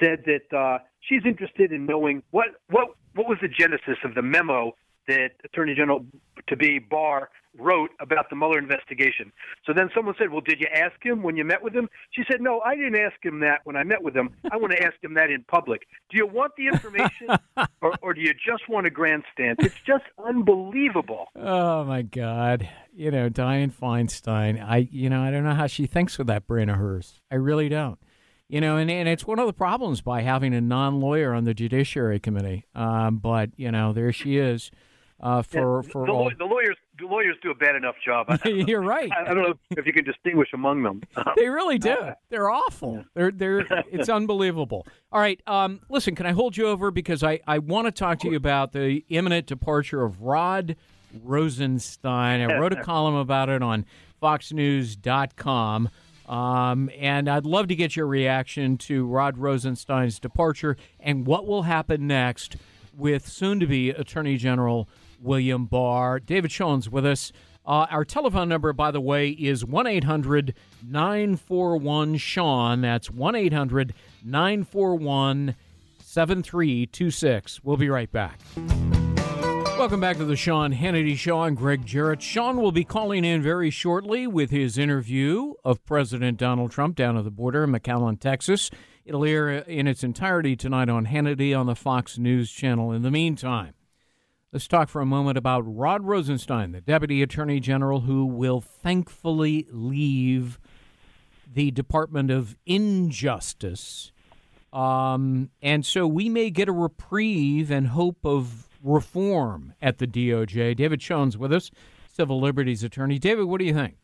said that uh, she's interested in knowing what, what what was the genesis of the memo that Attorney General-to-be Barr wrote about the Mueller investigation. So then someone said, well, did you ask him when you met with him? She said, no, I didn't ask him that when I met with him. I want to ask him that in public. Do you want the information or, or do you just want a grandstand? It's just unbelievable. Oh, my God. You know, Dianne Feinstein, I, you know, I don't know how she thinks with that brain of hers. I really don't. You know, and, and it's one of the problems by having a non-lawyer on the Judiciary Committee. Um, but, you know, there she is. Uh, for yeah, for the, all... the lawyers, the lawyers do a bad enough job. You're right. I, I don't know if you can distinguish among them. They really do. Uh, They're awful. Yeah. They're they're. It's unbelievable. All right. Um. Listen, can I hold you over because I, I want to talk to you about the imminent departure of Rod Rosenstein. I wrote a column about it on fox news dot com. Um. And I'd love to get your reaction to Rod Rosenstein's departure and what will happen next with soon-to-be Attorney General William Barr. David Schoen's with us. Uh, our telephone number, by the way, is one eight hundred nine four one SEAN. That's one eight hundred nine four one seven three two six. We'll be right back. Welcome back to The Sean Hannity Show. I'm Greg Jarrett. Sean will be calling in very shortly with his interview of President Donald Trump down at the border in McAllen, Texas. It'll air in its entirety tonight on Hannity on the Fox News channel. In the meantime, let's talk for a moment about Rod Rosenstein, the Deputy Attorney General, who will thankfully leave the Department of Injustice. Um, and so we may get a reprieve and hope of reform at the D O J. David Schoen's with us, civil liberties attorney. David, what do you think?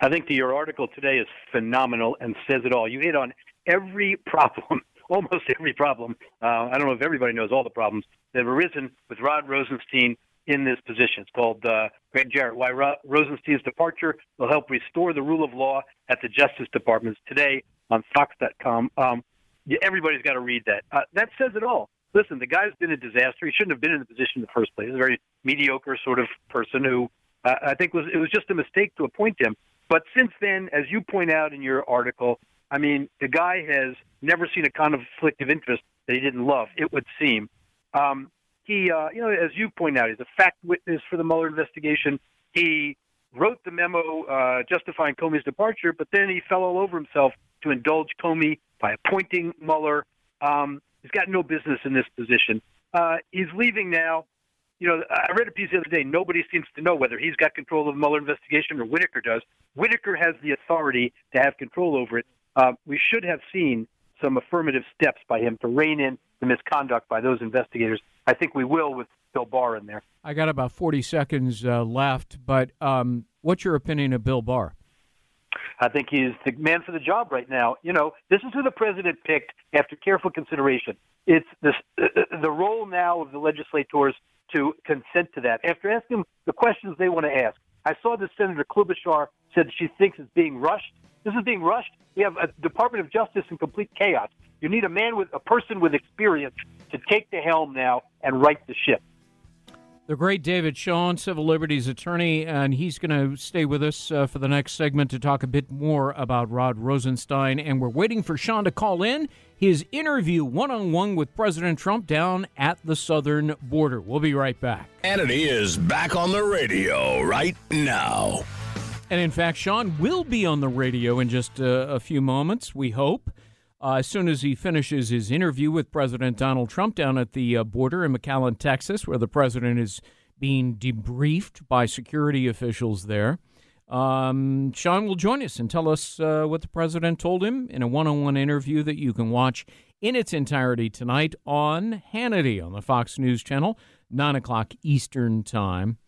I think that your article today is phenomenal and says it all. You hit on every problem, almost every problem. Uh, I don't know if everybody knows all the problems that have arisen with Rod Rosenstein in this position. It's called uh, Greg Jarrett, Why Rod Rosenstein's Departure Will Help Restore the Rule of Law at the Justice Department. It's today on fox dot com. Um, yeah, everybody's got to read that. Uh, that says it all. Listen, the guy's been a disaster. He shouldn't have been in the position in the first place. He's a very mediocre sort of person who uh, I think was it was just a mistake to appoint him. But since then, as you point out in your article, I mean, the guy has never seen a conflict of interest that he didn't love, it would seem. Um, he, uh, you know, as you point out, he's a fact witness for the Mueller investigation. He wrote the memo uh, justifying Comey's departure, but then he fell all over himself to indulge Comey by appointing Mueller. Um, he's got no business in this position. Uh, he's leaving now. You know, I read a piece the other day. Nobody seems to know whether he's got control of the Mueller investigation or Whitaker does. Whitaker has the authority to have control over it. Uh, we should have seen some affirmative steps by him to rein in the misconduct by those investigators. I think we will with Bill Barr in there. I got about forty seconds uh, left, but um, what's your opinion of Bill Barr? I think he's the man for the job right now. You know, this is who the president picked after careful consideration. It's this, uh, the role now of the legislators to consent to that after asking the questions they want to ask. I saw that Senator Klobuchar said she thinks it's being rushed. This is being rushed. We have a Department of Justice in complete chaos. You need a man with a person with experience to take the helm now and right the ship. The great David Schoen, civil liberties attorney, and he's going to stay with us uh, for the next segment to talk a bit more about Rod Rosenstein. And we're waiting for Sean to call in his interview one-on-one with President Trump down at the southern border. We'll be right back. Hannity is back on the radio right now. And in fact, Sean will be on the radio in just uh, a few moments, we hope. Uh, as soon as he finishes his interview with President Donald Trump down at the uh, border in McAllen, Texas, where the president is being debriefed by security officials there, um, Sean will join us and tell us uh, what the president told him in a one-on-one interview that you can watch in its entirety tonight on Hannity on the Fox News Channel, nine o'clock Eastern Time.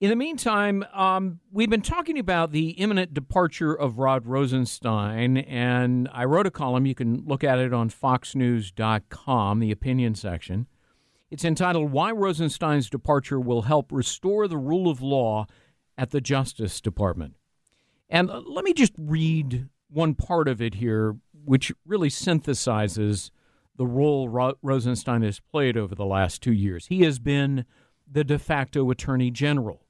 In the meantime, um, we've been talking about the imminent departure of Rod Rosenstein, and I wrote a column. You can look at it on fox news dot com, the opinion section. It's entitled, Why Rosenstein's Departure Will Help Restore the Rule of Law at the Justice Department. And let me just read one part of it here, which really synthesizes the role Ro- Rosenstein has played over the last two years. He has been the de facto attorney general.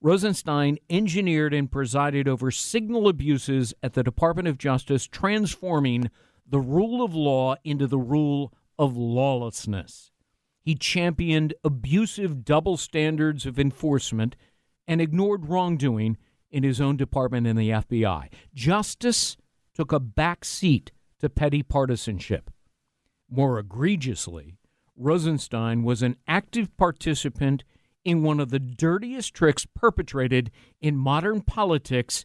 Rosenstein engineered and presided over signal abuses at the Department of Justice, transforming the rule of law into the rule of lawlessness. He championed abusive double standards of enforcement and ignored wrongdoing in his own department and the F B I. Justice took a back seat to petty partisanship. More egregiously, Rosenstein was an active participant in one of the dirtiest tricks perpetrated in modern politics,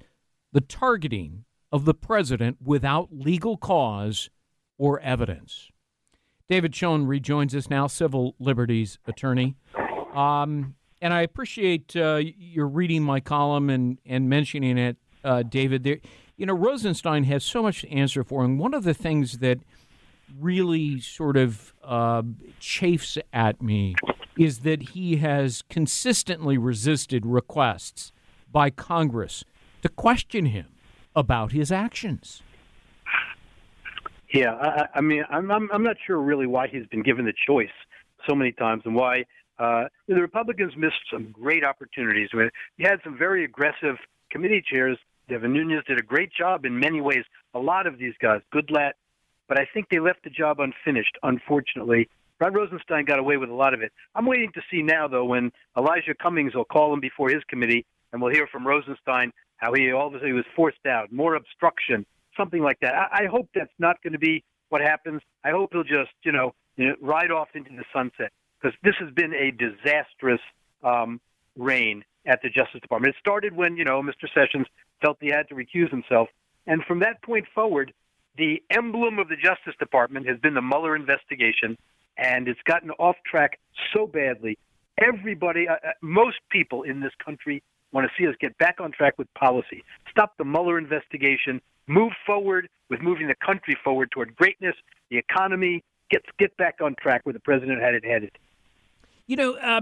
the targeting of the president without legal cause or evidence. David Schoen rejoins us now, civil liberties attorney. Um, and I appreciate uh, your reading my column and, and mentioning it, uh, David. There, you know, Rosenstein has so much to answer for, and one of the things that really sort of uh, chafes at me is that he has consistently resisted requests by Congress to question him about his actions. Yeah, I, I mean, I'm, I'm I'm not sure really why he's been given the choice so many times and why uh, the Republicans missed some great opportunities. We had some very aggressive committee chairs. Devin Nunes did a great job in many ways. A lot of these guys, Goodlatte, but I think they left the job unfinished, unfortunately. Rod Rosenstein got away with a lot of it. I'm waiting to see now, though, when Elijah Cummings will call him before his committee, and we'll hear from Rosenstein how he obviously was forced out, more obstruction, something like that. I, I hope that's not going to be what happens. I hope he'll just, you know, you know ride off into the sunset, because this has been a disastrous um, reign at the Justice Department. It started when, you know, Mister Sessions felt he had to recuse himself, and from that point forward, the emblem of the Justice Department has been the Mueller investigation, and it's gotten off track so badly. Everybody, uh, most people in this country want to see us get back on track with policy. Stop the Mueller investigation. Move forward with moving the country forward toward greatness, the economy. Get, get back on track where the president had it headed. You know, uh,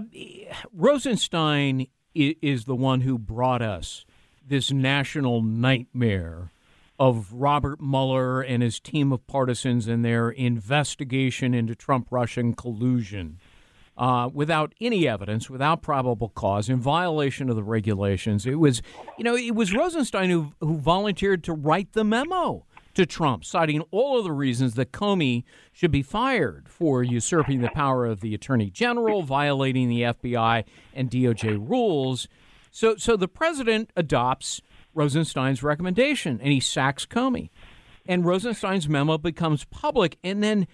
Rosenstein is the one who brought us this national nightmare of Robert Mueller and his team of partisans and their investigation into Trump-Russian collusion uh, without any evidence, without probable cause, in violation of the regulations. It was, you know, it was Rosenstein who, who volunteered to write the memo to Trump, citing all of the reasons that Comey should be fired for usurping the power of the attorney general, violating the F B I and D O J rules. So, so the president adopts Rosenstein's recommendation, and he sacks Comey. And Rosenstein's memo becomes public, and then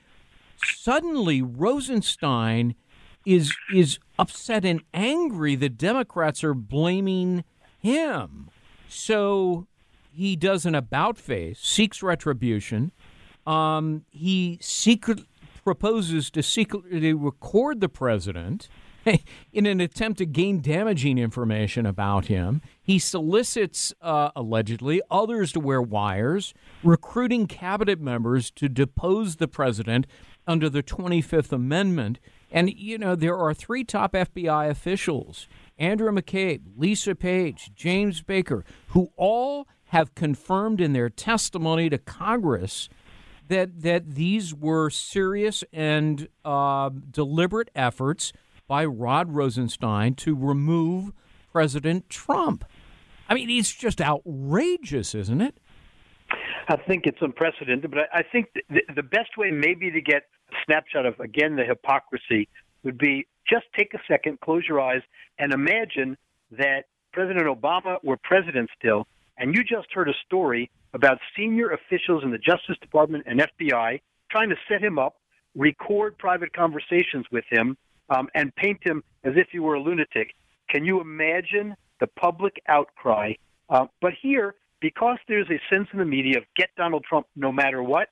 suddenly Rosenstein is is upset and angry that Democrats are blaming him. So he does an about-face, seeks retribution. Um, he secret proposes to secretly record the president in an attempt to gain damaging information about him. He solicits, uh, allegedly, others to wear wires, recruiting cabinet members to depose the president under the twenty-fifth Amendment. And, you know, there are three top F B I officials, Andrew McCabe, Lisa Page, James Baker, who all have confirmed in their testimony to Congress that that these were serious and uh, deliberate efforts by Rod Rosenstein to remove President Trump. I mean, it's just outrageous, isn't it? I think it's unprecedented, but I think th- the best way maybe to get a snapshot of, again, the hypocrisy would be just take a second, close your eyes, and imagine that President Obama were president still, and you just heard a story about senior officials in the Justice Department and F B I trying to set him up, record private conversations with him, um, and paint him as if he were a lunatic. Can you imagine the public outcry? Uh, but here, because there's a sense in the media of get Donald Trump no matter what,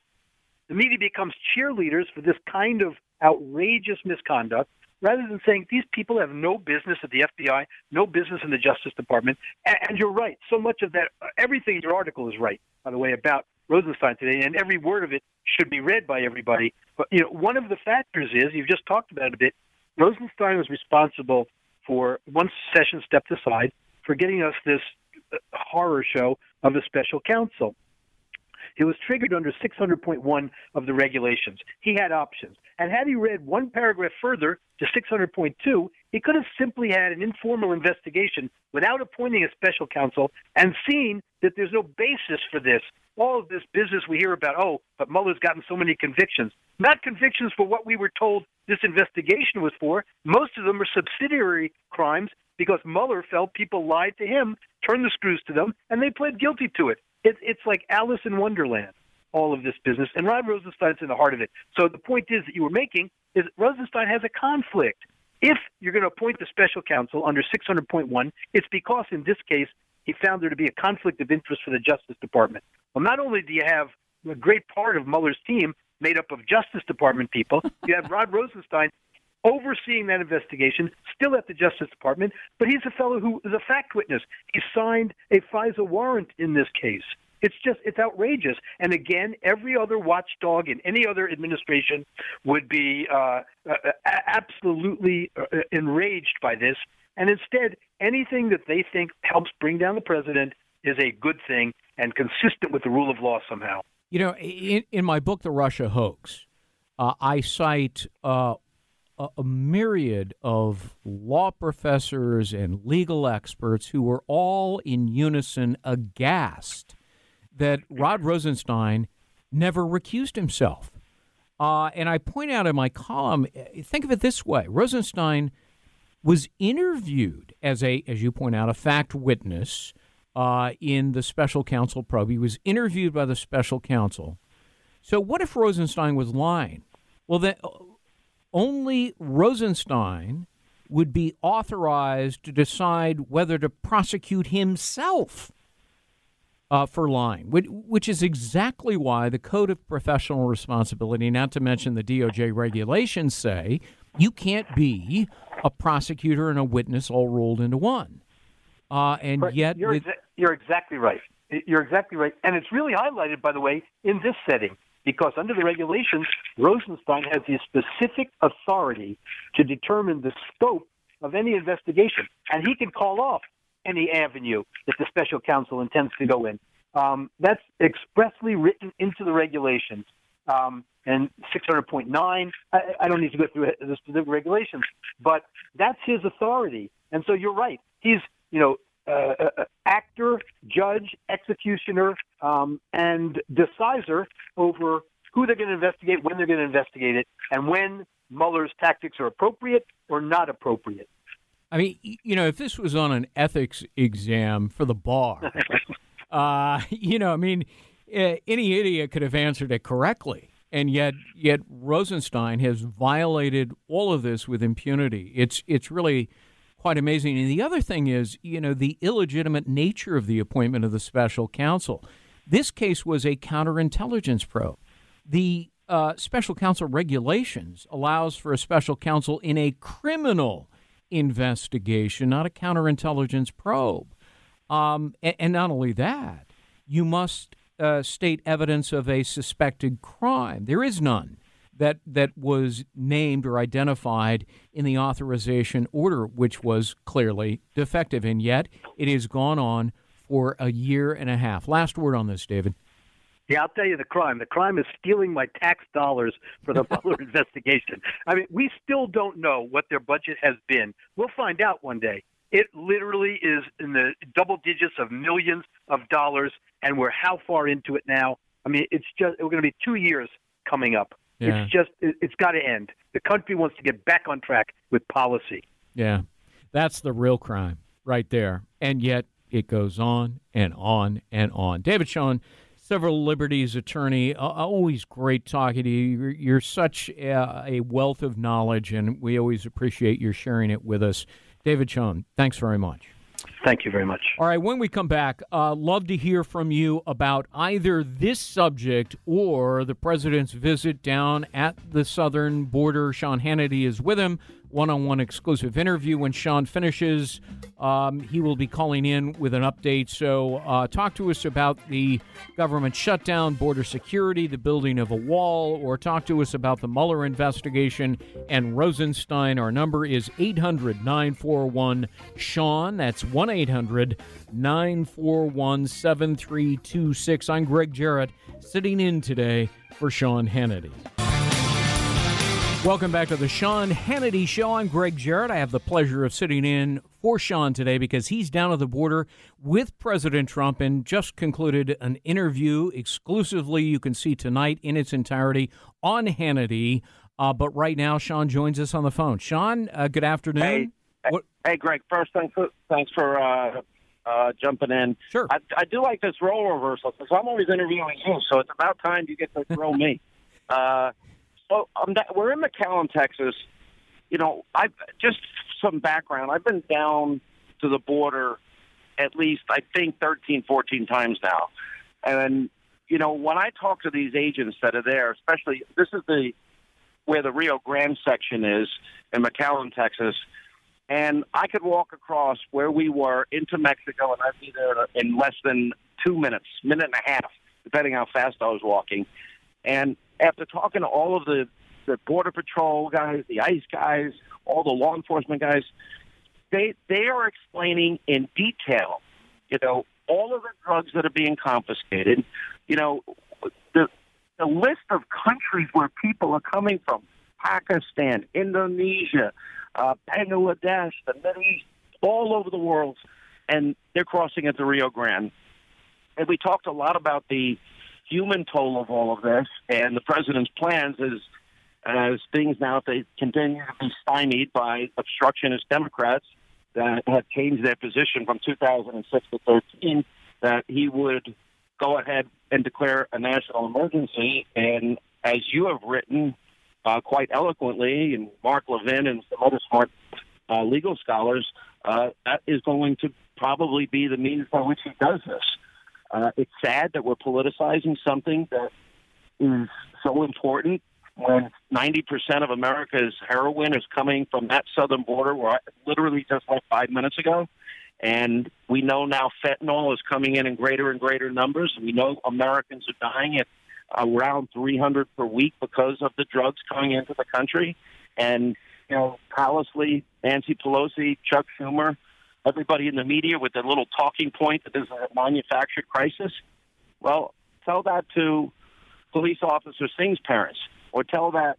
the media becomes cheerleaders for this kind of outrageous misconduct, rather than saying these people have no business at the F B I, no business in the Justice Department. And, and you're right. So much of that, everything in your article is right, by the way, about Rosenstein today, and every word of it should be read by everybody. But you know, one of the factors is, you've just talked about it a bit, Rosenstein was responsible for, once Sessions stepped aside, for getting us this horror show of the special counsel. It was triggered under six hundred point one of the regulations. He had options. And had he read one paragraph further to six hundred point two, he could have simply had an informal investigation without appointing a special counsel and seen that there's no basis for this. All of this business we hear about, oh, but Mueller's gotten so many convictions. Not convictions for what we were told this investigation was for. Most of them are subsidiary crimes because Mueller felt people lied to him, turned the screws to them, and they pled guilty to it. It, it's like Alice in Wonderland, all of this business. And Rod Rosenstein's in the heart of it. So the point is that you were making is Rosenstein has a conflict. If you're going to appoint the special counsel under six hundred point one, it's because in this case, he found there to be a conflict of interest for the Justice Department. Well, not only do you have a great part of Mueller's team made up of Justice Department people, you have Rod Rosenstein overseeing that investigation, still at the Justice Department, but he's a fellow who is a fact witness. He signed a FISA warrant in this case. It's just, it's outrageous. And again, every other watchdog in any other administration would be uh, uh, absolutely enraged by this. And instead, anything that they think helps bring down the president is a good thing and consistent with the rule of law somehow. You know, in, in my book, The Russia Hoax, uh, I cite uh, a myriad of law professors and legal experts who were all in unison aghast that Rod Rosenstein never recused himself. Uh, and I point out in my column, think of it this way. Rosenstein was interviewed as a, as you point out, a fact witness uh, in the special counsel probe. He was interviewed by the special counsel. So what if Rosenstein was lying? Well, then only Rosenstein would be authorized to decide whether to prosecute himself uh, for lying, which, which is exactly why the Code of Professional Responsibility, not to mention the D O J regulations, say you can't be a prosecutor and a witness all rolled into one. Uh, and but yet you're, exa- you're exactly right. You're exactly right. And it's really highlighted, by the way, in this setting. Because under the regulations, Rosenstein has the specific authority to determine the scope of any investigation. And he can call off any avenue that the special counsel intends to go in. Um, that's expressly written into the regulations. Um, and six hundred point nine, I, I don't need to go through the specific regulations, but that's his authority. And so you're right. He's, you know, Uh, uh, actor, judge, executioner, um, and decisor over who they're going to investigate, when they're going to investigate it, and when Mueller's tactics are appropriate or not appropriate. I mean, you know, if this was on an ethics exam for the bar, uh, you know, I mean, uh, any idiot could have answered it correctly. And yet yet Rosenstein has violated all of this with impunity. It's it's really quite amazing. And the other thing is, you know, the illegitimate nature of the appointment of the special counsel. This case was a counterintelligence probe. The uh, special counsel regulations allows for a special counsel in a criminal investigation, not a counterintelligence probe. Um, and, and not only that, you must uh, state evidence of a suspected crime. There is none that that was named or identified in the authorization order, which was clearly defective. And yet it has gone on for a year and a half. Last word on this, David. Yeah, I'll tell you the crime. The crime is stealing my tax dollars for the Mueller investigation. I mean, we still don't know what their budget has been. We'll find out one day. It literally is in the double digits of millions of dollars, and we're how far into it now? I mean, it's just we're going to be two years coming up. Yeah. It's just it's got to end. The country wants to get back on track with policy. Yeah, that's the real crime right there. And yet it goes on and on and on. David Schoen, Civil Liberties attorney, always great talking to you. You're such a wealth of knowledge, and we always appreciate your sharing it with us. David Schoen, thanks very much. Thank you very much. All right, when we come back, uh, love to hear from you about either this subject or the president's visit down at the southern border. Sean Hannity is with him, one-on-one exclusive interview. When Sean finishes, um, he will be calling in with an update. So uh, talk to us about the government shutdown, border security, the building of a wall, or talk to us about the Mueller investigation and Rosenstein. Our number is eight hundred nine four one SEAN. That's one eight hundred nine four one seven three two six. I'm Greg Jarrett, sitting in today for Sean Hannity. Welcome back to the Sean Hannity Show. I'm Greg Jarrett. I have the pleasure of sitting in for Sean today because he's down at the border with President Trump and just concluded an interview exclusively. You can see tonight in its entirety on Hannity. Uh, but right now, Sean joins us on the phone. Sean, uh, good afternoon. Hey, hey, hey, Greg. First, thanks for, thanks for uh, uh, jumping in. Sure. I, I do like this role reversal because I'm always interviewing you, so it's about time you get to throw me. Uh Well, I'm not, we're in McAllen, Texas. You know, I just some background. I've been down to the border at least, I think, thirteen, fourteen times now. And, you know, when I talk to these agents that are there, especially this is the where the Rio Grande section is in McAllen, Texas. And I could walk across where we were into Mexico, and I'd be there in less than two minutes, minute and a half, depending how fast I was walking. And after talking to all of the, the Border Patrol guys, the ICE guys, all the law enforcement guys, they they are explaining in detail, you know, all of the drugs that are being confiscated, you know, the the list of countries where people are coming from, Pakistan, Indonesia, uh, Bangladesh, the Middle East, all over the world, and they're crossing at the Rio Grande. And we talked a lot about the human toll of all of this, and the president's plans as as things now, if they continue to be stymied by obstructionist Democrats that have changed their position from two thousand six to thirteen, that he would go ahead and declare a national emergency. And as you have written uh, quite eloquently, and Mark Levin and some other smart uh, legal scholars, uh, that is going to probably be the means by which he does this. Uh, it's sad that we're politicizing something that is so important when ninety percent of America's heroin is coming from that southern border where I literally just left five minutes ago. And we know now fentanyl is coming in in greater and greater numbers. We know Americans are dying at around three hundred per week because of the drugs coming into the country. And, you know, callously, Nancy Pelosi, Chuck Schumer, everybody in the media with their little talking point that this is a manufactured crisis. Well, tell that to police officer Singh's parents, or tell that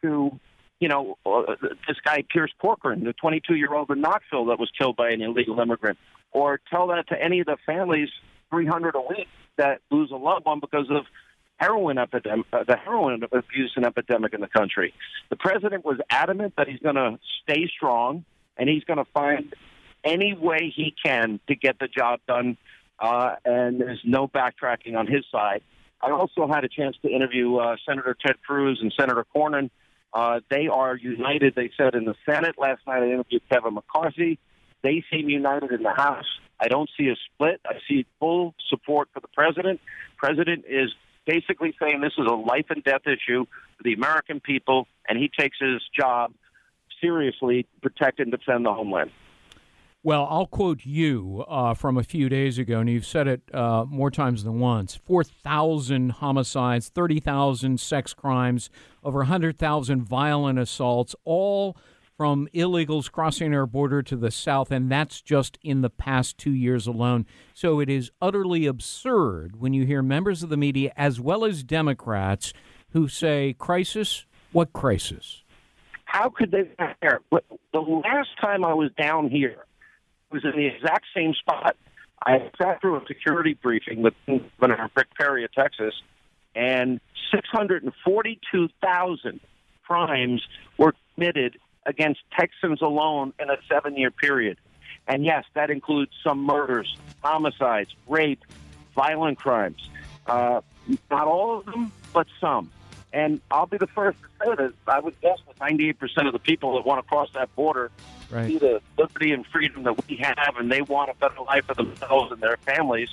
to, you know, uh, this guy Pierce Corcoran, the twenty-two-year-old in Knoxville that was killed by an illegal immigrant, or tell that to any of the families, three hundred a week, that lose a loved one because of heroin epidemic, uh, the heroin abuse and epidemic in the country. The president was adamant that he's going to stay strong, and he's going to find any way he can to get the job done, uh, and there's no backtracking on his side. I also had a chance to interview uh, Senator Ted Cruz and Senator Cornyn. Uh, they are united, they said, in the Senate. Last night I interviewed Kevin McCarthy. They seem united in the House. I don't see a split. I see full support for the president. President is basically saying this is a life and death issue for the American people, and he takes his job seriously protect and defend the homeland. Well, I'll quote you uh, from a few days ago, and you've said it uh, more times than once. four thousand homicides, thirty thousand sex crimes, over one hundred thousand violent assaults, all from illegals crossing our border to the south, and that's just in the past two years alone. So it is utterly absurd when you hear members of the media, as well as Democrats, who say, crisis? What crisis? How could they not care? The last time I was down here, was in the exact same spot. I sat through a security briefing with Governor Rick Perry of Texas, and six hundred forty-two thousand crimes were committed against Texans alone in a seven-year period. And yes, that includes some murders, homicides, rape, violent crimes. Uh, not all of them, but some. And I'll be the first to say that I would guess that ninety-eight percent of the people that want to cross that border right. see the liberty and freedom that we have, and they want a better life for themselves and their families.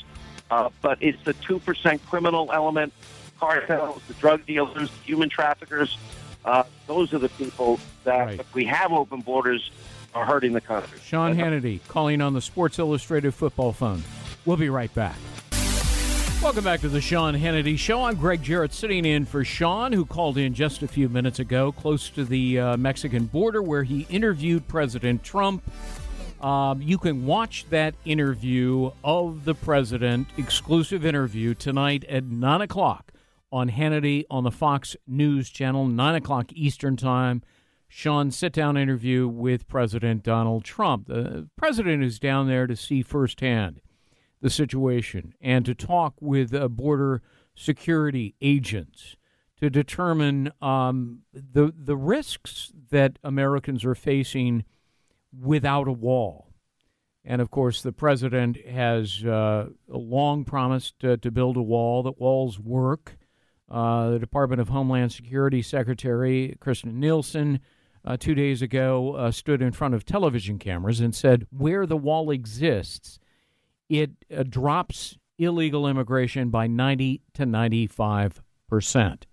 Uh, but it's the two percent criminal element, cartels, the drug dealers, the human traffickers. Uh, those are the people that, right. if we have open borders, are hurting the country. Sean That's Hannity calling on the Sports Illustrated football phone. We'll be right back. Welcome back to the Sean Hannity Show. I'm Greg Jarrett, sitting in for Sean, who called in just a few minutes ago, close to the uh, Mexican border, where he interviewed President Trump. Um, you can watch that interview of the president, exclusive interview, tonight at nine o'clock on Hannity on the Fox News Channel, nine o'clock Eastern Time. Sean's sit-down interview with President Donald Trump. The president is down there to see firsthand the situation and to talk with uh, border security agents to determine um, the the risks that Americans are facing without a wall. And, of course, the president has uh, long promised uh, to build a wall, that walls work. Uh, the Department of Homeland Security Secretary Kirstjen Nielsen uh, two days ago uh, stood in front of television cameras and said, where the wall exists, it uh, drops illegal immigration by ninety to ninety-five percent.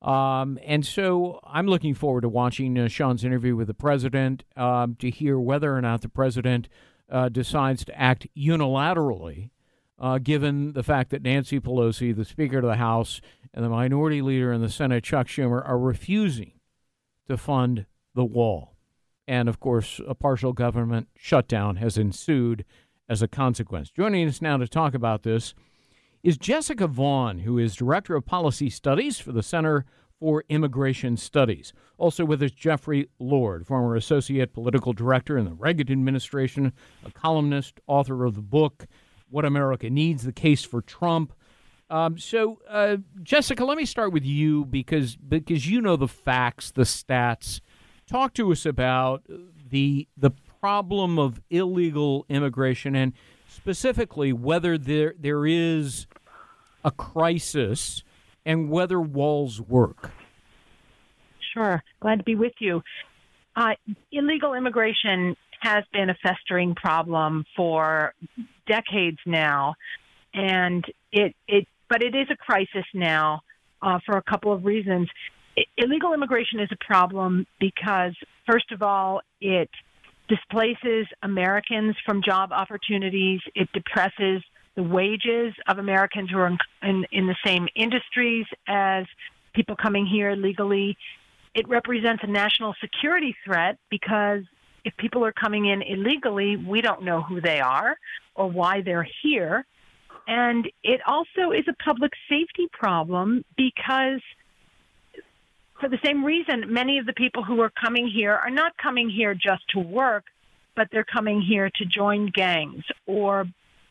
Um, and so I'm looking forward to watching uh, Sean's interview with the president uh, to hear whether or not the president uh, decides to act unilaterally, uh, given the fact that Nancy Pelosi, the Speaker of the House, and the Minority Leader in the Senate, Chuck Schumer, are refusing to fund the wall. And, of course, a partial government shutdown has ensued as a consequence. Joining us now to talk about this is Jessica Vaughn, who is Director of Policy Studies for the Center for Immigration Studies. Also with us, Jeffrey Lord, former Associate Political Director in the Reagan administration, a columnist, author of the book, What America Needs, The Case for Trump. Um, so, uh, Jessica, let me start with you because because you know the facts, the stats. Talk to us about the the problem of illegal immigration and specifically whether there there is a crisis and whether walls work. Sure. Glad to be with you. Uh, illegal immigration has been a festering problem for decades now, and it, it but it is a crisis now uh, for a couple of reasons. I- illegal immigration is a problem because, first of all, it displaces Americans from job opportunities. It depresses the wages of Americans who are in, in, in the same industries as people coming here legally. It represents a national security threat because if people are coming in illegally, we don't know who they are or why they're here. And it also is a public safety problem because for the same reason, many of the people who are coming here are not coming here just to work, but they're coming here to join gangs or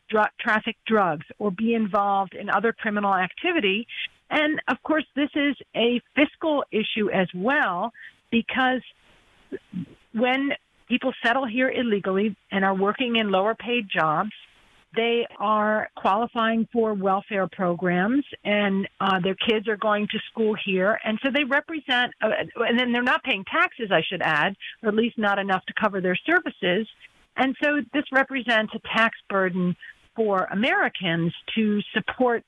dr- traffic drugs or be involved in other criminal activity. And, of course, this is a fiscal issue as well, because when people settle here illegally and are working in lower-paid jobs, they are qualifying for welfare programs, and uh, their kids are going to school here. And so they represent, uh, and then they're not paying taxes, I should add, or at least not enough to cover their services. And so this represents a tax burden for Americans to support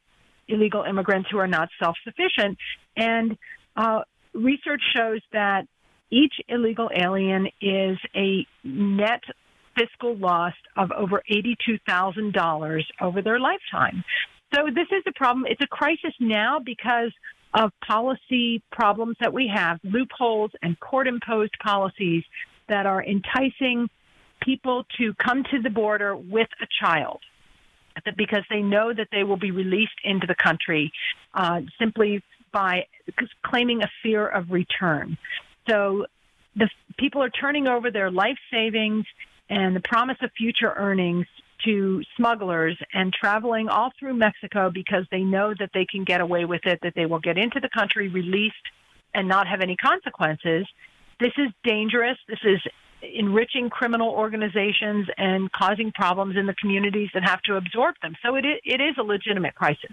illegal immigrants who are not self-sufficient. And uh, research shows that each illegal alien is a net fiscal loss of over eighty-two thousand dollars over their lifetime. So this is a problem. It's a crisis now because of policy problems that we have, loopholes and court-imposed policies that are enticing people to come to the border with a child because they know that they will be released into the country uh, simply by claiming a fear of return. So the people are turning over their life savings and the promise of future earnings to smugglers and traveling all through Mexico because they know that they can get away with it, that they will get into the country, released, and not have any consequences. This is dangerous. This is enriching criminal organizations and causing problems in the communities that have to absorb them. So it it is a legitimate crisis.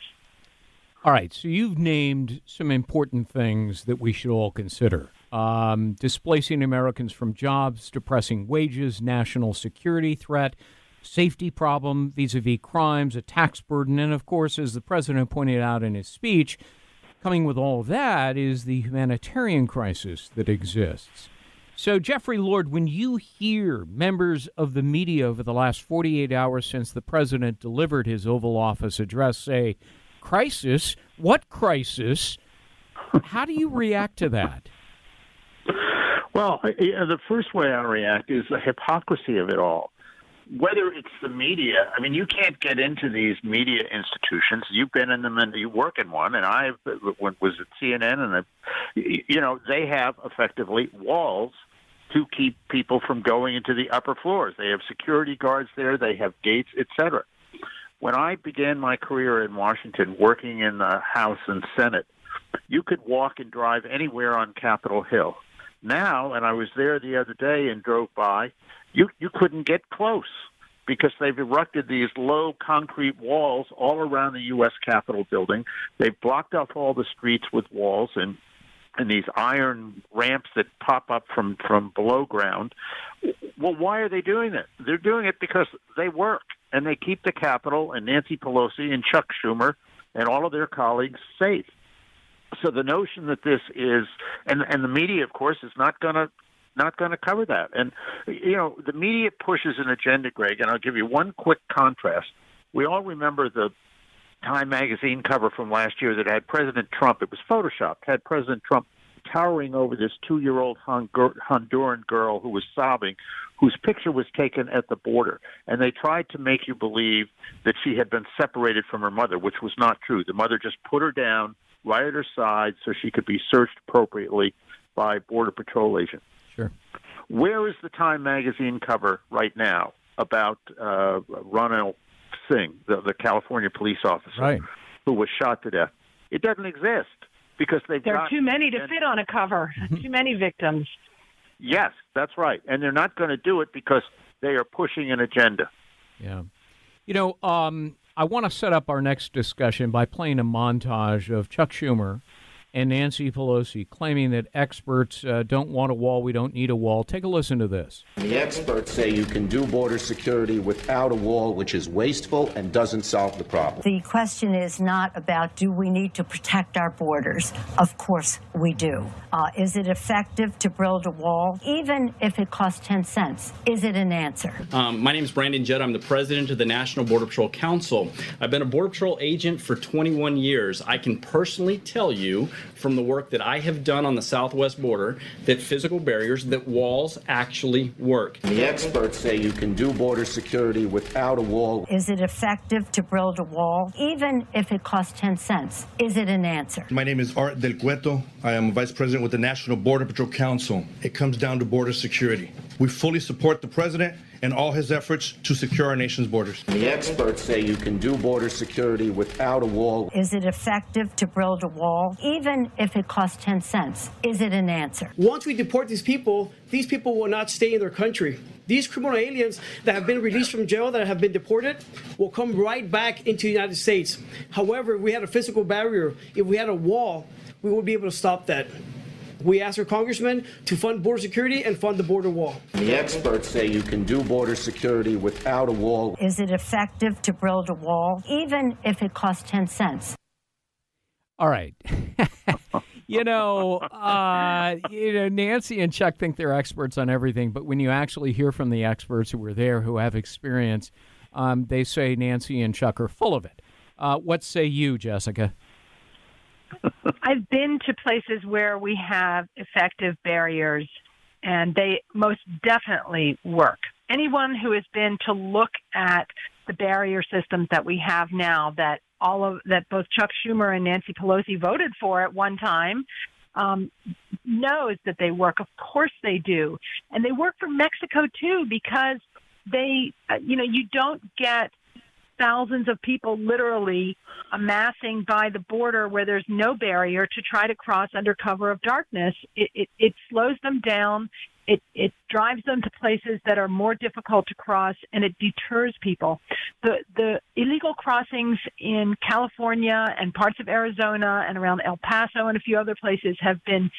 All right. So you've named some important things that we should all consider. Um, displacing Americans from jobs, depressing wages, national security threat, safety problem, vis-a-vis crimes, a tax burden. And, of course, as the president pointed out in his speech, coming with all of that is the humanitarian crisis that exists. So, Jeffrey Lord, when you hear members of the media over the last forty-eight hours since the president delivered his Oval Office address say, crisis, what crisis? How do you react to that? Well, the first way I react is the hypocrisy of it all. Whether it's the media, I mean, you can't get into these media institutions. You've been in them and you work in one, and I was at C N N, and I, you know, they have effectively walls to keep people from going into the upper floors. They have security guards there, they have gates, et cetera. When I began my career in Washington working in the House and Senate, you could walk and drive anywhere on Capitol Hill. Now, and I was there the other day and drove by, you, you couldn't get close because they've erected these low concrete walls all around the U S. Capitol building. They've blocked off all the streets with walls and, and these iron ramps that pop up from, from below ground. Well, why are they doing that? They're doing it because they work, and they keep the Capitol and Nancy Pelosi and Chuck Schumer and all of their colleagues safe. So the notion that this is, and, and the media, of course, is not going to not going to cover that. And, you know, the media pushes an agenda, Greg, and I'll give you one quick contrast. We all remember the Time magazine cover from last year that had President Trump. It was photoshopped, had President Trump towering over this two-year-old Honduran girl who was sobbing, whose picture was taken at the border. And they tried to make you believe that she had been separated from her mother, which was not true. The mother just put her down right at her side so she could be searched appropriately by Border Patrol agents. Sure. Where is the Time magazine cover right now about uh, Ronald Singh, the, the California police officer, right, who was shot to death? It doesn't exist. Because they've there are too many to fit on a cover, too many victims. Yes, that's right. And they're not going to do it because they are pushing an agenda. Yeah. You know, um, I want to set up our next discussion by playing a montage of Chuck Schumer and Nancy Pelosi claiming that experts uh, don't want a wall, we don't need a wall. Take a listen to this. The experts say you can do border security without a wall, which is wasteful and doesn't solve the problem. The question is not about do we need to protect our borders? Of course we do. Uh, is it effective to build a wall, even if it costs ten cents? Is it an answer? Um, my name is Brandon Jett. I'm the president of the National Border Patrol Council. I've been a Border Patrol agent for twenty-one years. I can personally tell you from the work that I have done on the southwest border, that physical barriers, that walls actually work. The experts say you can do border security without a wall. Is it effective to build a wall, even if it costs ten cents? Is it an answer? My name is Art Del Cueto. I am vice president with the National Border Patrol Council. It comes down to border security. We fully support the president and all his efforts to secure our nation's borders. The experts say you can do border security without a wall. Is it effective to build a wall, even if it costs ten cents? Is it an answer? Once we deport these people, these people will not stay in their country. These criminal aliens that have been released from jail, that have been deported, will come right back into the United States. However, if we had a physical barrier, if we had a wall, we would be able to stop that. We ask our congressmen to fund border security and fund the border wall. The experts say you can do border security without a wall. Is it effective to build a wall, even if it costs ten cents? All right. you know, uh, you know, Nancy and Chuck think they're experts on everything, but when you actually hear from the experts who were there, who have experience, um, they say Nancy and Chuck are full of it. Uh, what say you, Jessica? I've been to places where we have effective barriers, and they most definitely work. Anyone who has been to look at the barrier systems that we have now, that all of that both Chuck Schumer and Nancy Pelosi voted for at one time, um, knows that they work. Of course they do. And they work for Mexico, too, because they, you know, you don't get thousands of people literally amassing by the border where there's no barrier to try to cross under cover of darkness. It, it, it slows them down. It, it drives them to places that are more difficult to cross, and it deters people. The, the illegal crossings in California and parts of Arizona and around El Paso and a few other places have been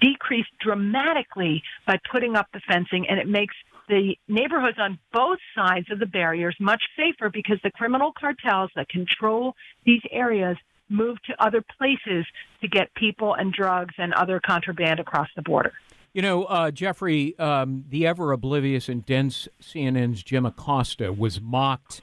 decreased dramatically by putting up the fencing, and it makes the neighborhoods on both sides of the barriers much safer because the criminal cartels that control these areas move to other places to get people and drugs and other contraband across the border. You know, uh, Jeffrey, um, the ever-oblivious and dense C N N's Jim Acosta was mocked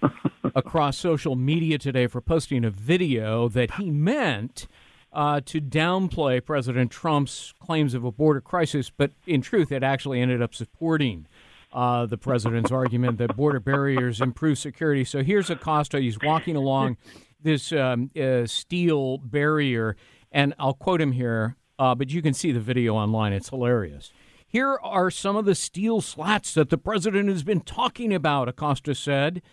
across social media today for posting a video that he meant uh, to downplay President Trump's claims of a border crisis, but in truth, it actually ended up supporting uh, the president's argument that border barriers improve security. So here's Acosta. He's walking along this um, uh, steel barrier, and I'll quote him here. Uh, but you can see the video online. It's hilarious. Here are some of the steel slats that the president has been talking about, Acosta said.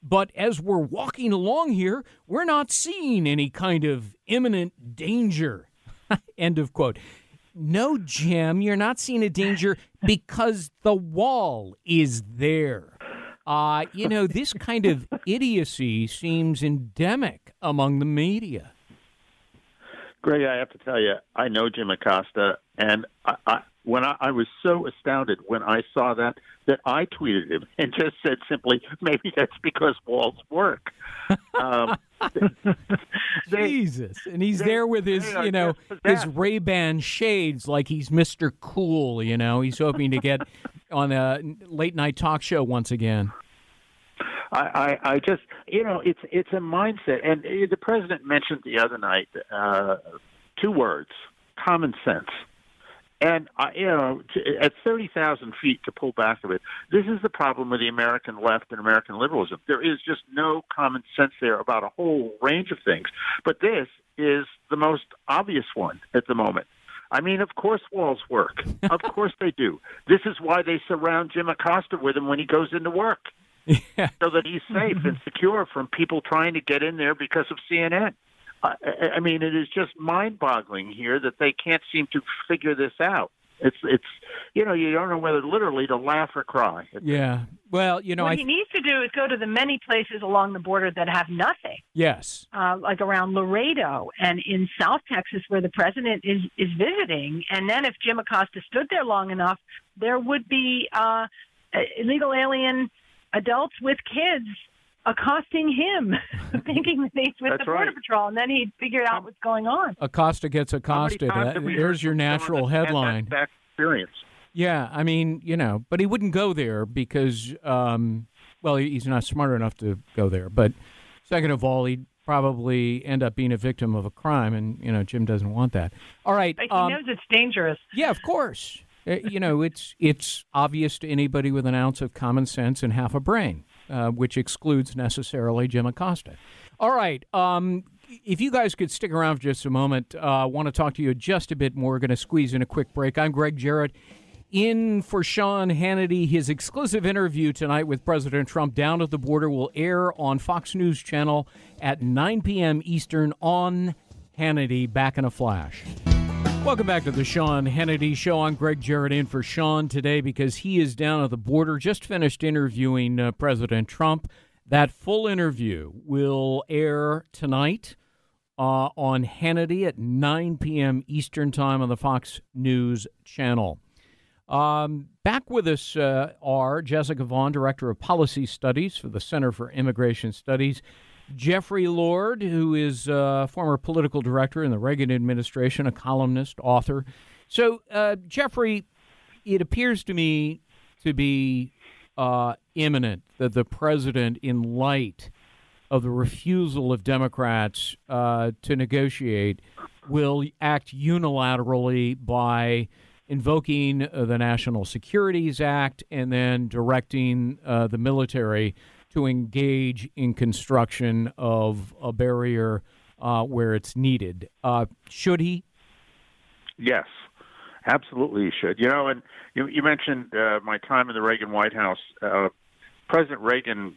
But as we're walking along here, we're not seeing any kind of imminent danger. End of quote. No, Jim, you're not seeing a danger because the wall is there. Uh, you know, this kind of idiocy seems endemic among the media. Greg, I have to tell you, I know Jim Acosta, and I, I, when I, I was so astounded when I saw that, that I tweeted him and just said simply, maybe that's because walls work. Um, they, Jesus. And he's they, there with his, you know, his Ray-Ban shades like he's Mister Cool, you know. He's hoping to get on a late-night talk show once again. I, I, I just, you know, it's it's a mindset. And the president mentioned the other night uh, two words, common sense. And, I, you know, at thirty thousand feet to pull back of it, this is the problem with the American left and American liberalism. There is just no common sense there about a whole range of things. But this is the most obvious one at the moment. I mean, of course walls work. Of course they do. This is why they surround Jim Acosta with him when he goes into work. Yeah. So that he's safe and secure from people trying to get in there because of C N N. I, I mean, it is just mind-boggling here that they can't seem to figure this out. It's, it's, you know, you don't know whether literally to laugh or cry. Yeah. Well, you know, what I... he needs to do is go to the many places along the border that have nothing. Yes. Uh, like around Laredo and in South Texas where the president is, is visiting. And then if Jim Acosta stood there long enough, there would be uh, illegal alien adults with kids accosting him, thinking that he's with That's the Border right. Patrol, and then he'd figure out what's going on. Acosta gets accosted. Uh, there's your natural headline. That experience. Yeah, I mean, you know, but he wouldn't go there because, um, well, he's not smart enough to go there. But second of all, he'd probably end up being a victim of a crime, and, you know, Jim doesn't want that. All right. But he um, knows it's dangerous. Yeah, of course. You know, it's it's obvious to anybody with an ounce of common sense and half a brain, uh, which excludes necessarily Jim Acosta. All right. Um, if you guys could stick around for just a moment, I uh, want to talk to you just a bit more. We're going to squeeze in a quick break. I'm Greg Jarrett. In for Sean Hannity, his exclusive interview tonight with President Trump down at the border will air on Fox News Channel at nine p.m. Eastern on Hannity. Back in a flash. Welcome back to the Sean Hannity Show. I'm Greg Jarrett in for Sean today because he is down at the border, just finished interviewing uh, President Trump. That full interview will air tonight uh, on Hannity at nine p.m. Eastern Time on the Fox News Channel. Um, back with us uh, are Jessica Vaughn, Director of Policy Studies for the Center for Immigration Studies, Jeffrey Lord, who is a uh, former political director in the Reagan administration, a columnist, author. So, uh, Jeffrey, it appears to me to be uh, imminent that the president, in light of the refusal of Democrats uh, to negotiate, will act unilaterally by invoking uh, the National Securities Act and then directing uh, the military to engage in construction of a barrier uh, where it's needed. Uh, should he? Yes, absolutely he should. You know, and you, you mentioned uh, my time in the Reagan White House. Uh, President Reagan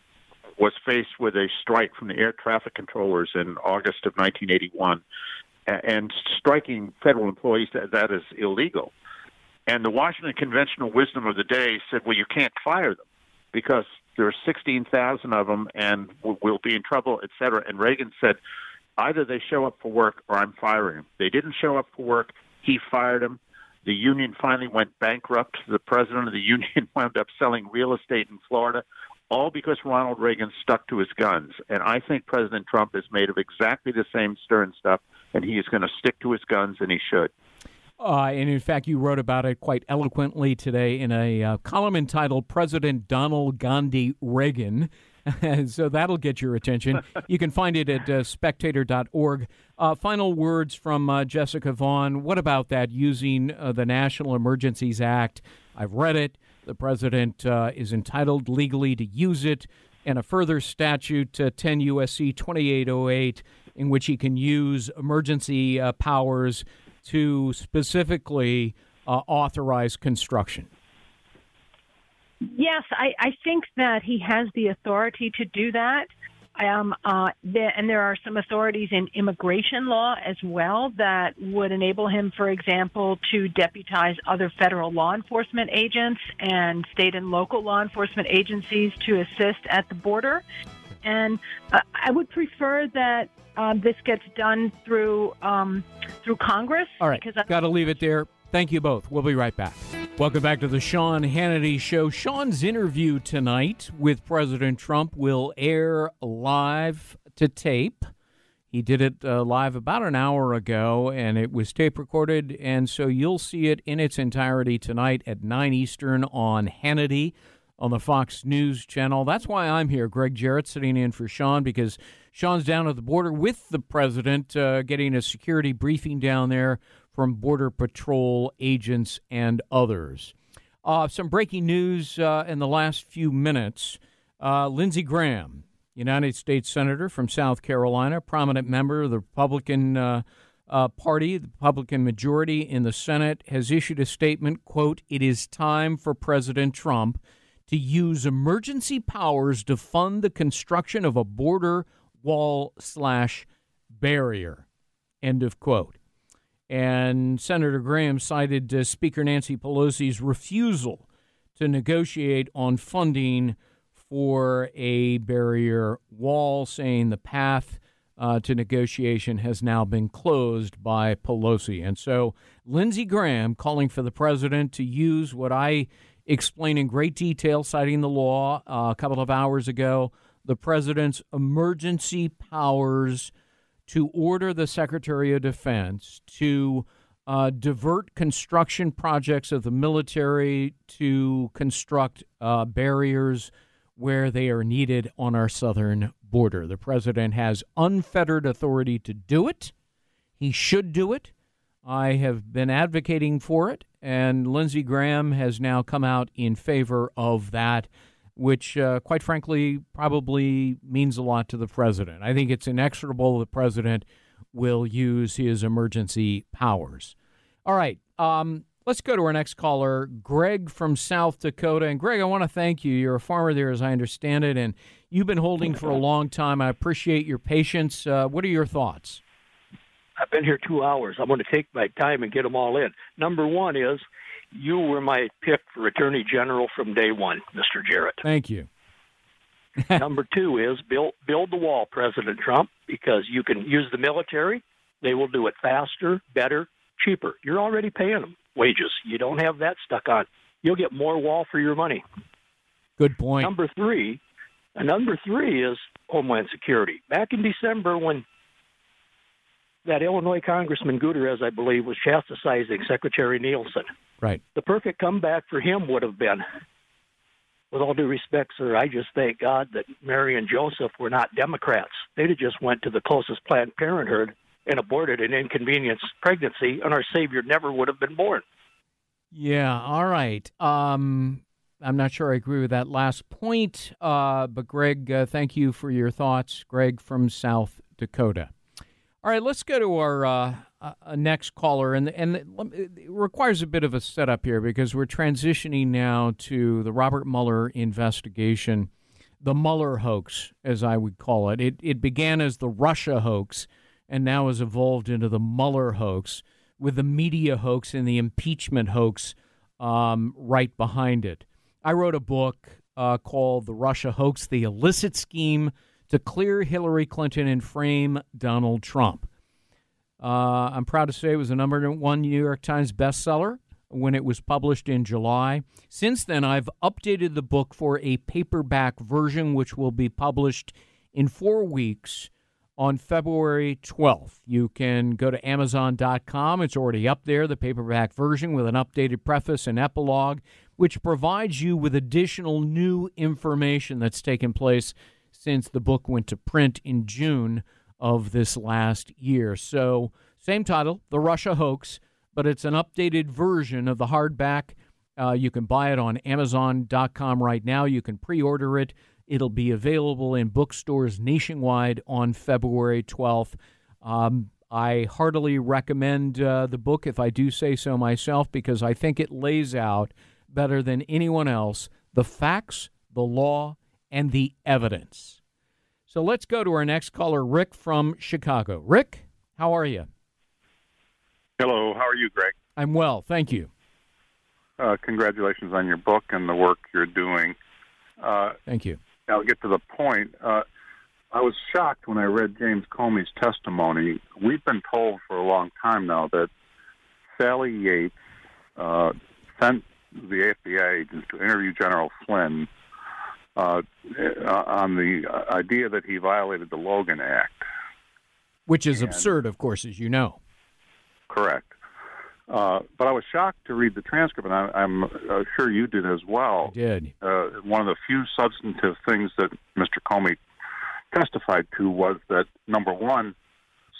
was faced with a strike from the air traffic controllers in August of nineteen eighty-one, and striking federal employees, that, that is illegal. And the Washington conventional wisdom of the day said, well, you can't fire them because there are sixteen thousand of them and we'll be in trouble, et cetera. And Reagan said, either they show up for work or I'm firing them. They didn't show up for work. He fired them. The union finally went bankrupt. The president of the union wound up selling real estate in Florida, all because Ronald Reagan stuck to his guns. And I think President Trump is made of exactly the same stern stuff, and he is going to stick to his guns, and he should. Uh, and, in fact, you wrote about it quite eloquently today in a uh, column entitled President Donald Gandhi Reagan. So that'll get your attention. You can find it at uh, spectator dot org. Uh, final words from uh, Jessica Vaughn. What about that using uh, the National Emergencies Act? I've read it. The president uh, is entitled legally to use it, and a further statute, uh, ten U S C twenty-eight oh eight, in which he can use emergency uh, powers to specifically uh, authorize construction. Yes, I, I think that he has the authority to do that. Um, uh, there, and there are some authorities in immigration law as well that would enable him, for example, to deputize other federal law enforcement agents and state and local law enforcement agencies to assist at the border. And uh, I would prefer that uh, this gets done through um, through Congress. All right, got to leave it there. Thank you both. We'll be right back. Welcome back to the Sean Hannity Show. Sean's interview tonight with President Trump will air live to tape. He did it uh, live about an hour ago, and it was tape recorded, and so you'll see it in its entirety tonight at nine Eastern on Hannity on the Fox News channel. That's why I'm here, Greg Jarrett, sitting in for Sean, because Sean's down at the border with the president, uh, getting a security briefing down there from Border Patrol agents and others. Uh, some breaking news uh, in the last few minutes. Uh, Lindsey Graham, United States Senator from South Carolina, prominent member of the Republican uh, uh, Party, the Republican majority in the Senate, has issued a statement, quote, "It is time for President Trump to use emergency powers to fund the construction of a border wall slash barrier," end of quote. And Senator Graham cited uh, Speaker Nancy Pelosi's refusal to negotiate on funding for a barrier wall, saying the path uh, to negotiation has now been closed by Pelosi. And so Lindsey Graham calling for the president to use what I explain in great detail, citing the law uh, a couple of hours ago, the president's emergency powers to order the Secretary of Defense to uh, divert construction projects of the military to construct uh, barriers where they are needed on our southern border. The president has unfettered authority to do it. He should do it. I have been advocating for it, and Lindsey Graham has now come out in favor of that, which, uh, quite frankly, probably means a lot to the president. I think it's inexorable the president will use his emergency powers. All right, um, let's go to our next caller, Greg from South Dakota. And, Greg, I want to thank you. You're a farmer there, as I understand it, and you've been holding for a long time. I appreciate your patience. Uh, what are your thoughts? I've been here two hours. I'm going to take my time and get them all in. Number one is, you were my pick for Attorney General from day one, Mister Jarrett. Thank you. Number two is build build the wall, President Trump, because you can use the military. They will do it faster, better, cheaper. You're already paying them wages. You don't have that stuck on. You'll get more wall for your money. Good point. Number three, and number three is Homeland Security. Back in December, when that Illinois Congressman Gutierrez, I believe, was chastising Secretary Nielsen. Right. The perfect comeback for him would have been, with all due respect, sir, I just thank God that Mary and Joseph were not Democrats. They'd have just went to the closest Planned Parenthood and aborted an inconvenienced pregnancy, and our Savior never would have been born. Yeah, all right. Um, I'm not sure I agree with that last point, uh, but, Greg, uh, thank you for your thoughts. Greg from South Dakota. All right, let's go to our uh, uh, next caller, and and it requires a bit of a setup here because we're transitioning now to the Robert Mueller investigation, the Mueller hoax, as I would call it. It it began as the Russia hoax and now has evolved into the Mueller hoax, with the media hoax and the impeachment hoax um, right behind it. I wrote a book uh, called The Russia Hoax, The Illicit Scheme to Clear Hillary Clinton and Frame Donald Trump. Uh, I'm proud to say it was the number one New York Times bestseller when it was published in July. Since then, I've updated the book for a paperback version, which will be published in four weeks on February twelfth. You can go to Amazon dot com. It's already up there, the paperback version, with an updated preface and epilogue, which provides you with additional new information that's taken place since the book went to print in June of this last year. So, same title, The Russia Hoax, but it's an updated version of the hardback. Uh, you can buy it on Amazon dot com right now. You can pre-order it. It'll be available in bookstores nationwide on February twelfth. Um, I heartily recommend uh, the book, if I do say so myself, because I think it lays out better than anyone else the facts, the law, and the evidence. So let's go to our next caller, Rick from Chicago. Rick, how are you? Hello. How are you, Greg? I'm well. Thank you. Uh, congratulations on your book and the work you're doing. Uh, Thank you. I'll get to the point. Uh, I was shocked when I read James Comey's testimony. We've been told for a long time now that Sally Yates uh, sent the F B I agents to interview General Flynn Uh, uh, on the idea that he violated the Logan Act. Which is and, absurd, of course, as you know. Correct. Uh, but I was shocked to read the transcript, and I, I'm uh, sure you did as well. I did. Uh, one of the few substantive things that Mister Comey testified to was that, number one,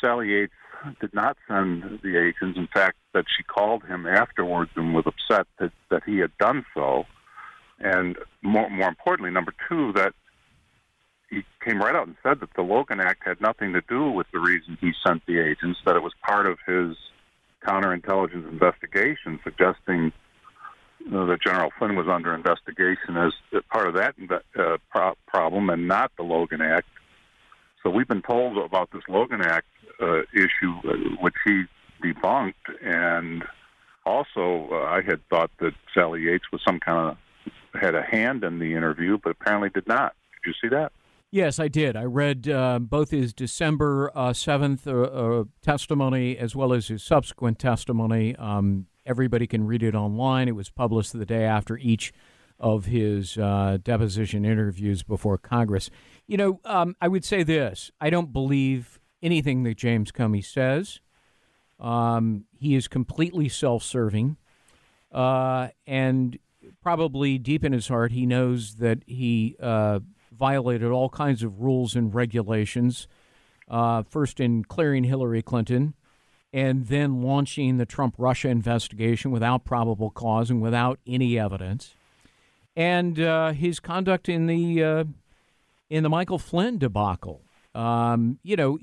Sally Yates did not send the agents. In fact, that she called him afterwards and was upset that, that he had done so. And more, more importantly, number two, that he came right out and said that the Logan Act had nothing to do with the reason he sent the agents, that it was part of his counterintelligence investigation, suggesting you know, that General Flynn was under investigation as part of that uh, pro- problem and not the Logan Act. So we've been told about this Logan Act uh, issue, uh, which he debunked. And also, uh, I had thought that Sally Yates was some kind of had a hand in the interview, but apparently did not. Did you see that? Yes, I did. I read uh, both his December uh, seventh uh, uh, testimony as well as his subsequent testimony. Um, everybody can read it online. It was published the day after each of his uh, deposition interviews before Congress. You know, um, I would say this. I don't believe anything that James Comey says. Um, he is completely self-serving. Uh, and Probably deep in his heart, he knows that he uh, violated all kinds of rules and regulations, uh, first in clearing Hillary Clinton and then launching the Trump-Russia investigation without probable cause and without any evidence. And uh, his conduct in the uh, in the Michael Flynn debacle, um, you know,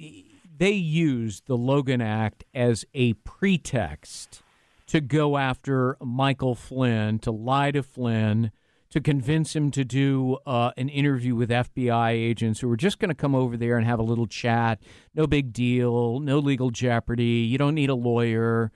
they used the Logan Act as a pretext to go after Michael Flynn, to lie to Flynn, to convince him to do uh, an interview with F B I agents who were just going to come over there and have a little chat. No big deal, no legal jeopardy, you don't need a lawyer.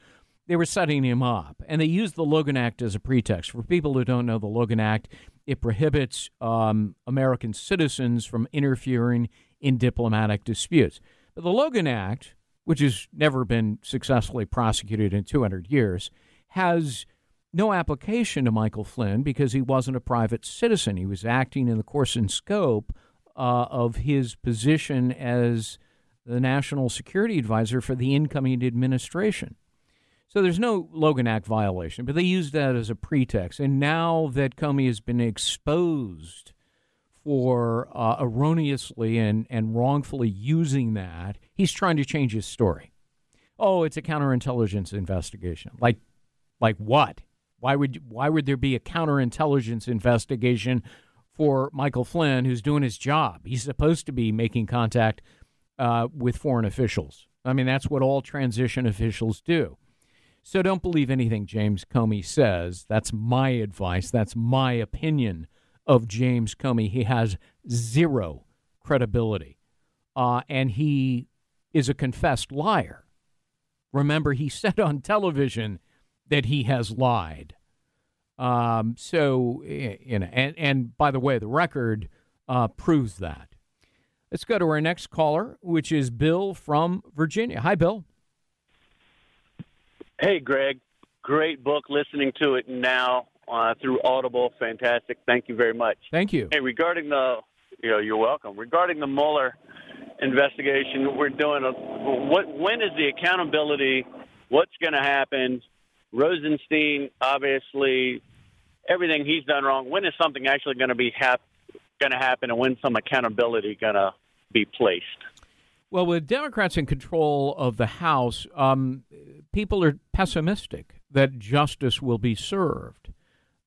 They were setting him up, and they used the Logan Act as a pretext. For people who don't know the Logan Act, it prohibits um, American citizens from interfering in diplomatic disputes. But the Logan Act, which has never been successfully prosecuted in two hundred years, has no application to Michael Flynn because he wasn't a private citizen. He was acting in the course and scope uh, of his position as the National Security Advisor for the incoming administration. So there's no Logan Act violation, but they used that as a pretext. And now that Comey has been exposed for uh, erroneously and, and wrongfully using that, he's trying to change his story. Oh, it's a counterintelligence investigation. Like, like what? Why would why would there be a counterintelligence investigation for Michael Flynn, who's doing his job? He's supposed to be making contact uh, with foreign officials. I mean, that's what all transition officials do. So don't believe anything James Comey says. That's my advice. That's my opinion of James Comey. He has zero credibility, uh, and he is a confessed liar. Remember, he said on television that he has lied. Um, so, you know, and, and by the way, the record uh, proves that. Let's go to our next caller, which is Bill from Virginia. Hi, Bill. Hey, Greg. Great book. Listening to it now uh, through Audible. Fantastic. Thank you very much. Thank you. Hey, regarding the, you know, you're welcome. Regarding the Mueller investigation, we're doing a, what? When is the accountability? What's going to happen? Rosenstein, obviously, everything he's done wrong. When is something actually going to be hap- going to happen, and when some accountability going to be placed? Well, with Democrats in control of the House, um, people are pessimistic that justice will be served,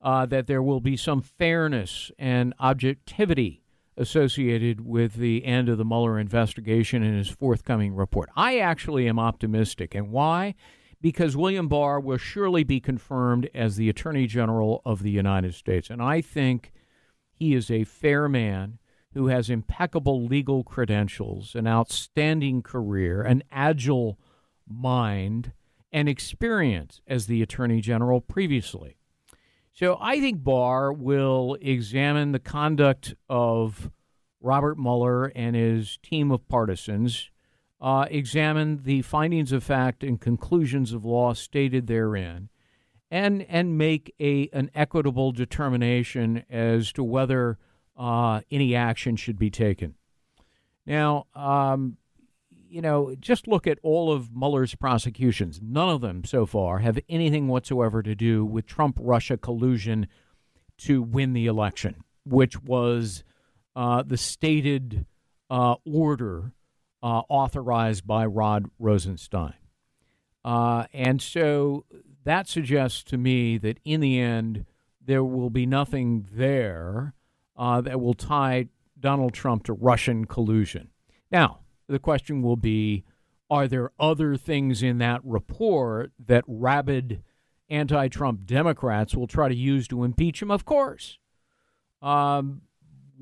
uh, that there will be some fairness and objectivity associated with the end of the Mueller investigation and his forthcoming report. I actually am optimistic, and why? Because William Barr will surely be confirmed as the Attorney General of the United States. And I think he is a fair man who has impeccable legal credentials, an outstanding career, an agile mind, and experience as the Attorney General previously. So I think Barr will examine the conduct of Robert Mueller and his team of partisans, Uh, examine the findings of fact and conclusions of law stated therein, and and make a an equitable determination as to whether uh, any action should be taken. Now, um, you know, just look at all of Mueller's prosecutions. None of them so far have anything whatsoever to do with Trump-Russia collusion to win the election, which was uh, the stated uh, order Uh, authorized by Rod Rosenstein. Uh, and so that suggests to me that in the end, there will be nothing there uh, that will tie Donald Trump to Russian collusion. Now, the question will be, are there other things in that report that rabid anti-Trump Democrats will try to use to impeach him? Of course. Um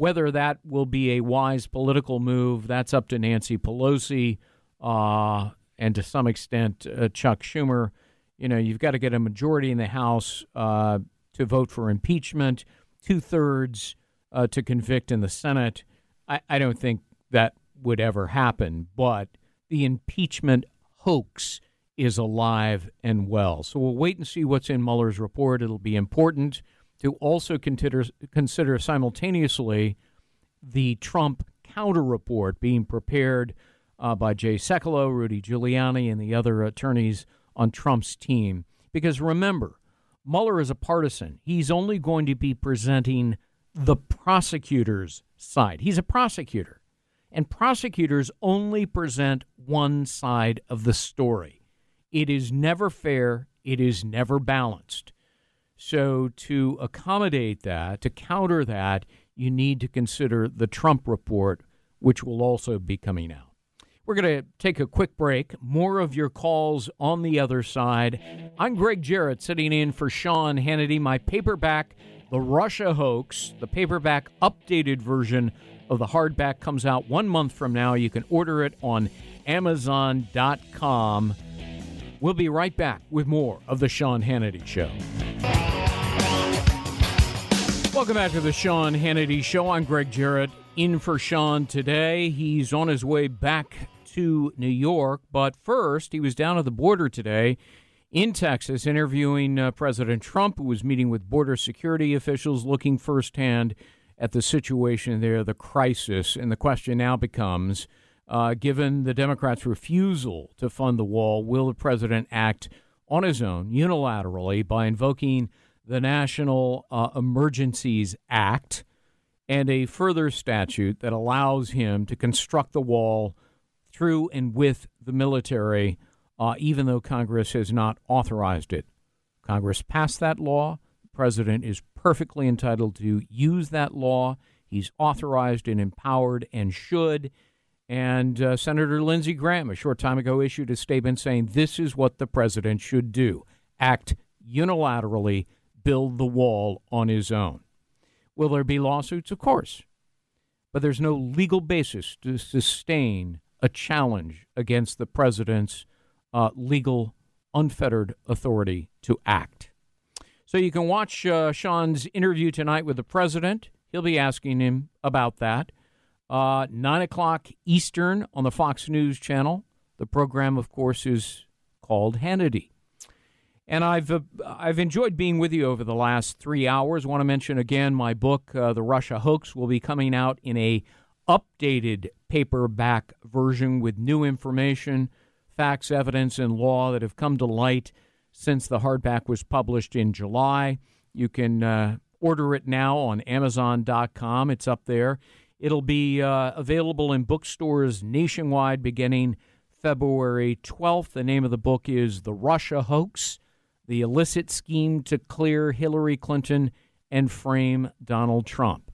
Whether that will be a wise political move, that's up to Nancy Pelosi uh, and to some extent uh, Chuck Schumer. You know, you've got to get a majority in the House uh, to vote for impeachment, two-thirds uh, to convict in the Senate. I, I don't think that would ever happen, but the impeachment hoax is alive and well. So we'll wait and see what's in Mueller's report. It'll be important to also consider consider simultaneously the Trump counter-report being prepared uh, by Jay Sekulow, Rudy Giuliani, and the other attorneys on Trump's team. Because remember, Mueller is a partisan. He's only going to be presenting the prosecutor's side. He's a prosecutor, and prosecutors only present one side of the story. It is never fair. It is never balanced. So to accommodate that, to counter that, you need to consider the Trump report, which will also be coming out. We're going to take a quick break. More of your calls on the other side. I'm Greg Jarrett, sitting in for Sean Hannity. My paperback, The Russia Hoax, the paperback updated version of the hardback, comes out one month from now. You can order it on Amazon dot com. We'll be right back with more of The Sean Hannity Show. Welcome back to The Sean Hannity Show. I'm Greg Jarrett, in for Sean today. He's on his way back to New York, but first, he was down at the border today in Texas interviewing uh, President Trump, who was meeting with border security officials, looking firsthand at the situation there, the crisis. And the question now becomes, uh, given the Democrats' refusal to fund the wall, will the president act on his own unilaterally by invoking the National uh, Emergencies Act and a further statute that allows him to construct the wall through and with the military, uh, even though Congress has not authorized it? Congress passed that law. The president is perfectly entitled to use that law. He's authorized and empowered and should. And uh, Senator Lindsey Graham a short time ago issued a statement saying this is what the president should do: act unilaterally, build the wall on his own. Will there be lawsuits? Of course. But there's no legal basis to sustain a challenge against the president's uh, legal unfettered authority to act. So you can watch uh, Sean's interview tonight with the president. He'll be asking him about that. Uh, nine o'clock Eastern on the Fox News channel. The program, of course, is called Hannity. And I've uh, I've enjoyed being with you over the last three hours. I want to mention again my book, uh, The Russia Hoax, will be coming out in a updated paperback version with new information, facts, evidence, and law that have come to light since the hardback was published in July. You can uh, order it now on Amazon dot com. It's up there. It'll be uh, available in bookstores nationwide beginning February twelfth. The name of the book is The Russia Hoax, The Illicit Scheme to Clear Hillary Clinton and Frame Donald Trump. I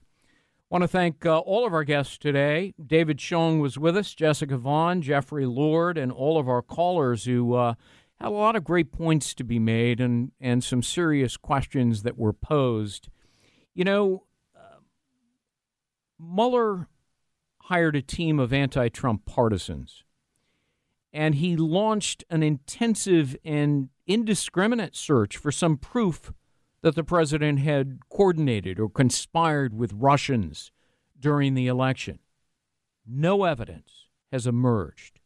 want to thank uh, all of our guests today. David Schoen was with us, Jessica Vaughn, Jeffrey Lord, and all of our callers who uh, had a lot of great points to be made and, and some serious questions that were posed. You know, uh, Mueller hired a team of anti-Trump partisans, and he launched an intensive and indiscriminate search for some proof that the president had coordinated or conspired with Russians during the election. No evidence has emerged.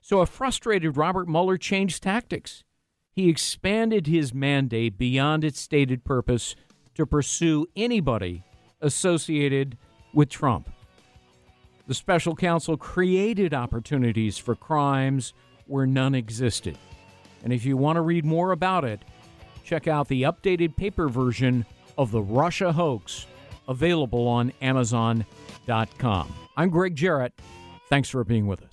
So a frustrated Robert Mueller changed tactics. He expanded his mandate beyond its stated purpose to pursue anybody associated with Trump. The special counsel created opportunities for crimes where none existed. And if you want to read more about it, check out the updated paper version of The Russia Hoax, available on Amazon dot com. I'm Greg Jarrett. Thanks for being with us.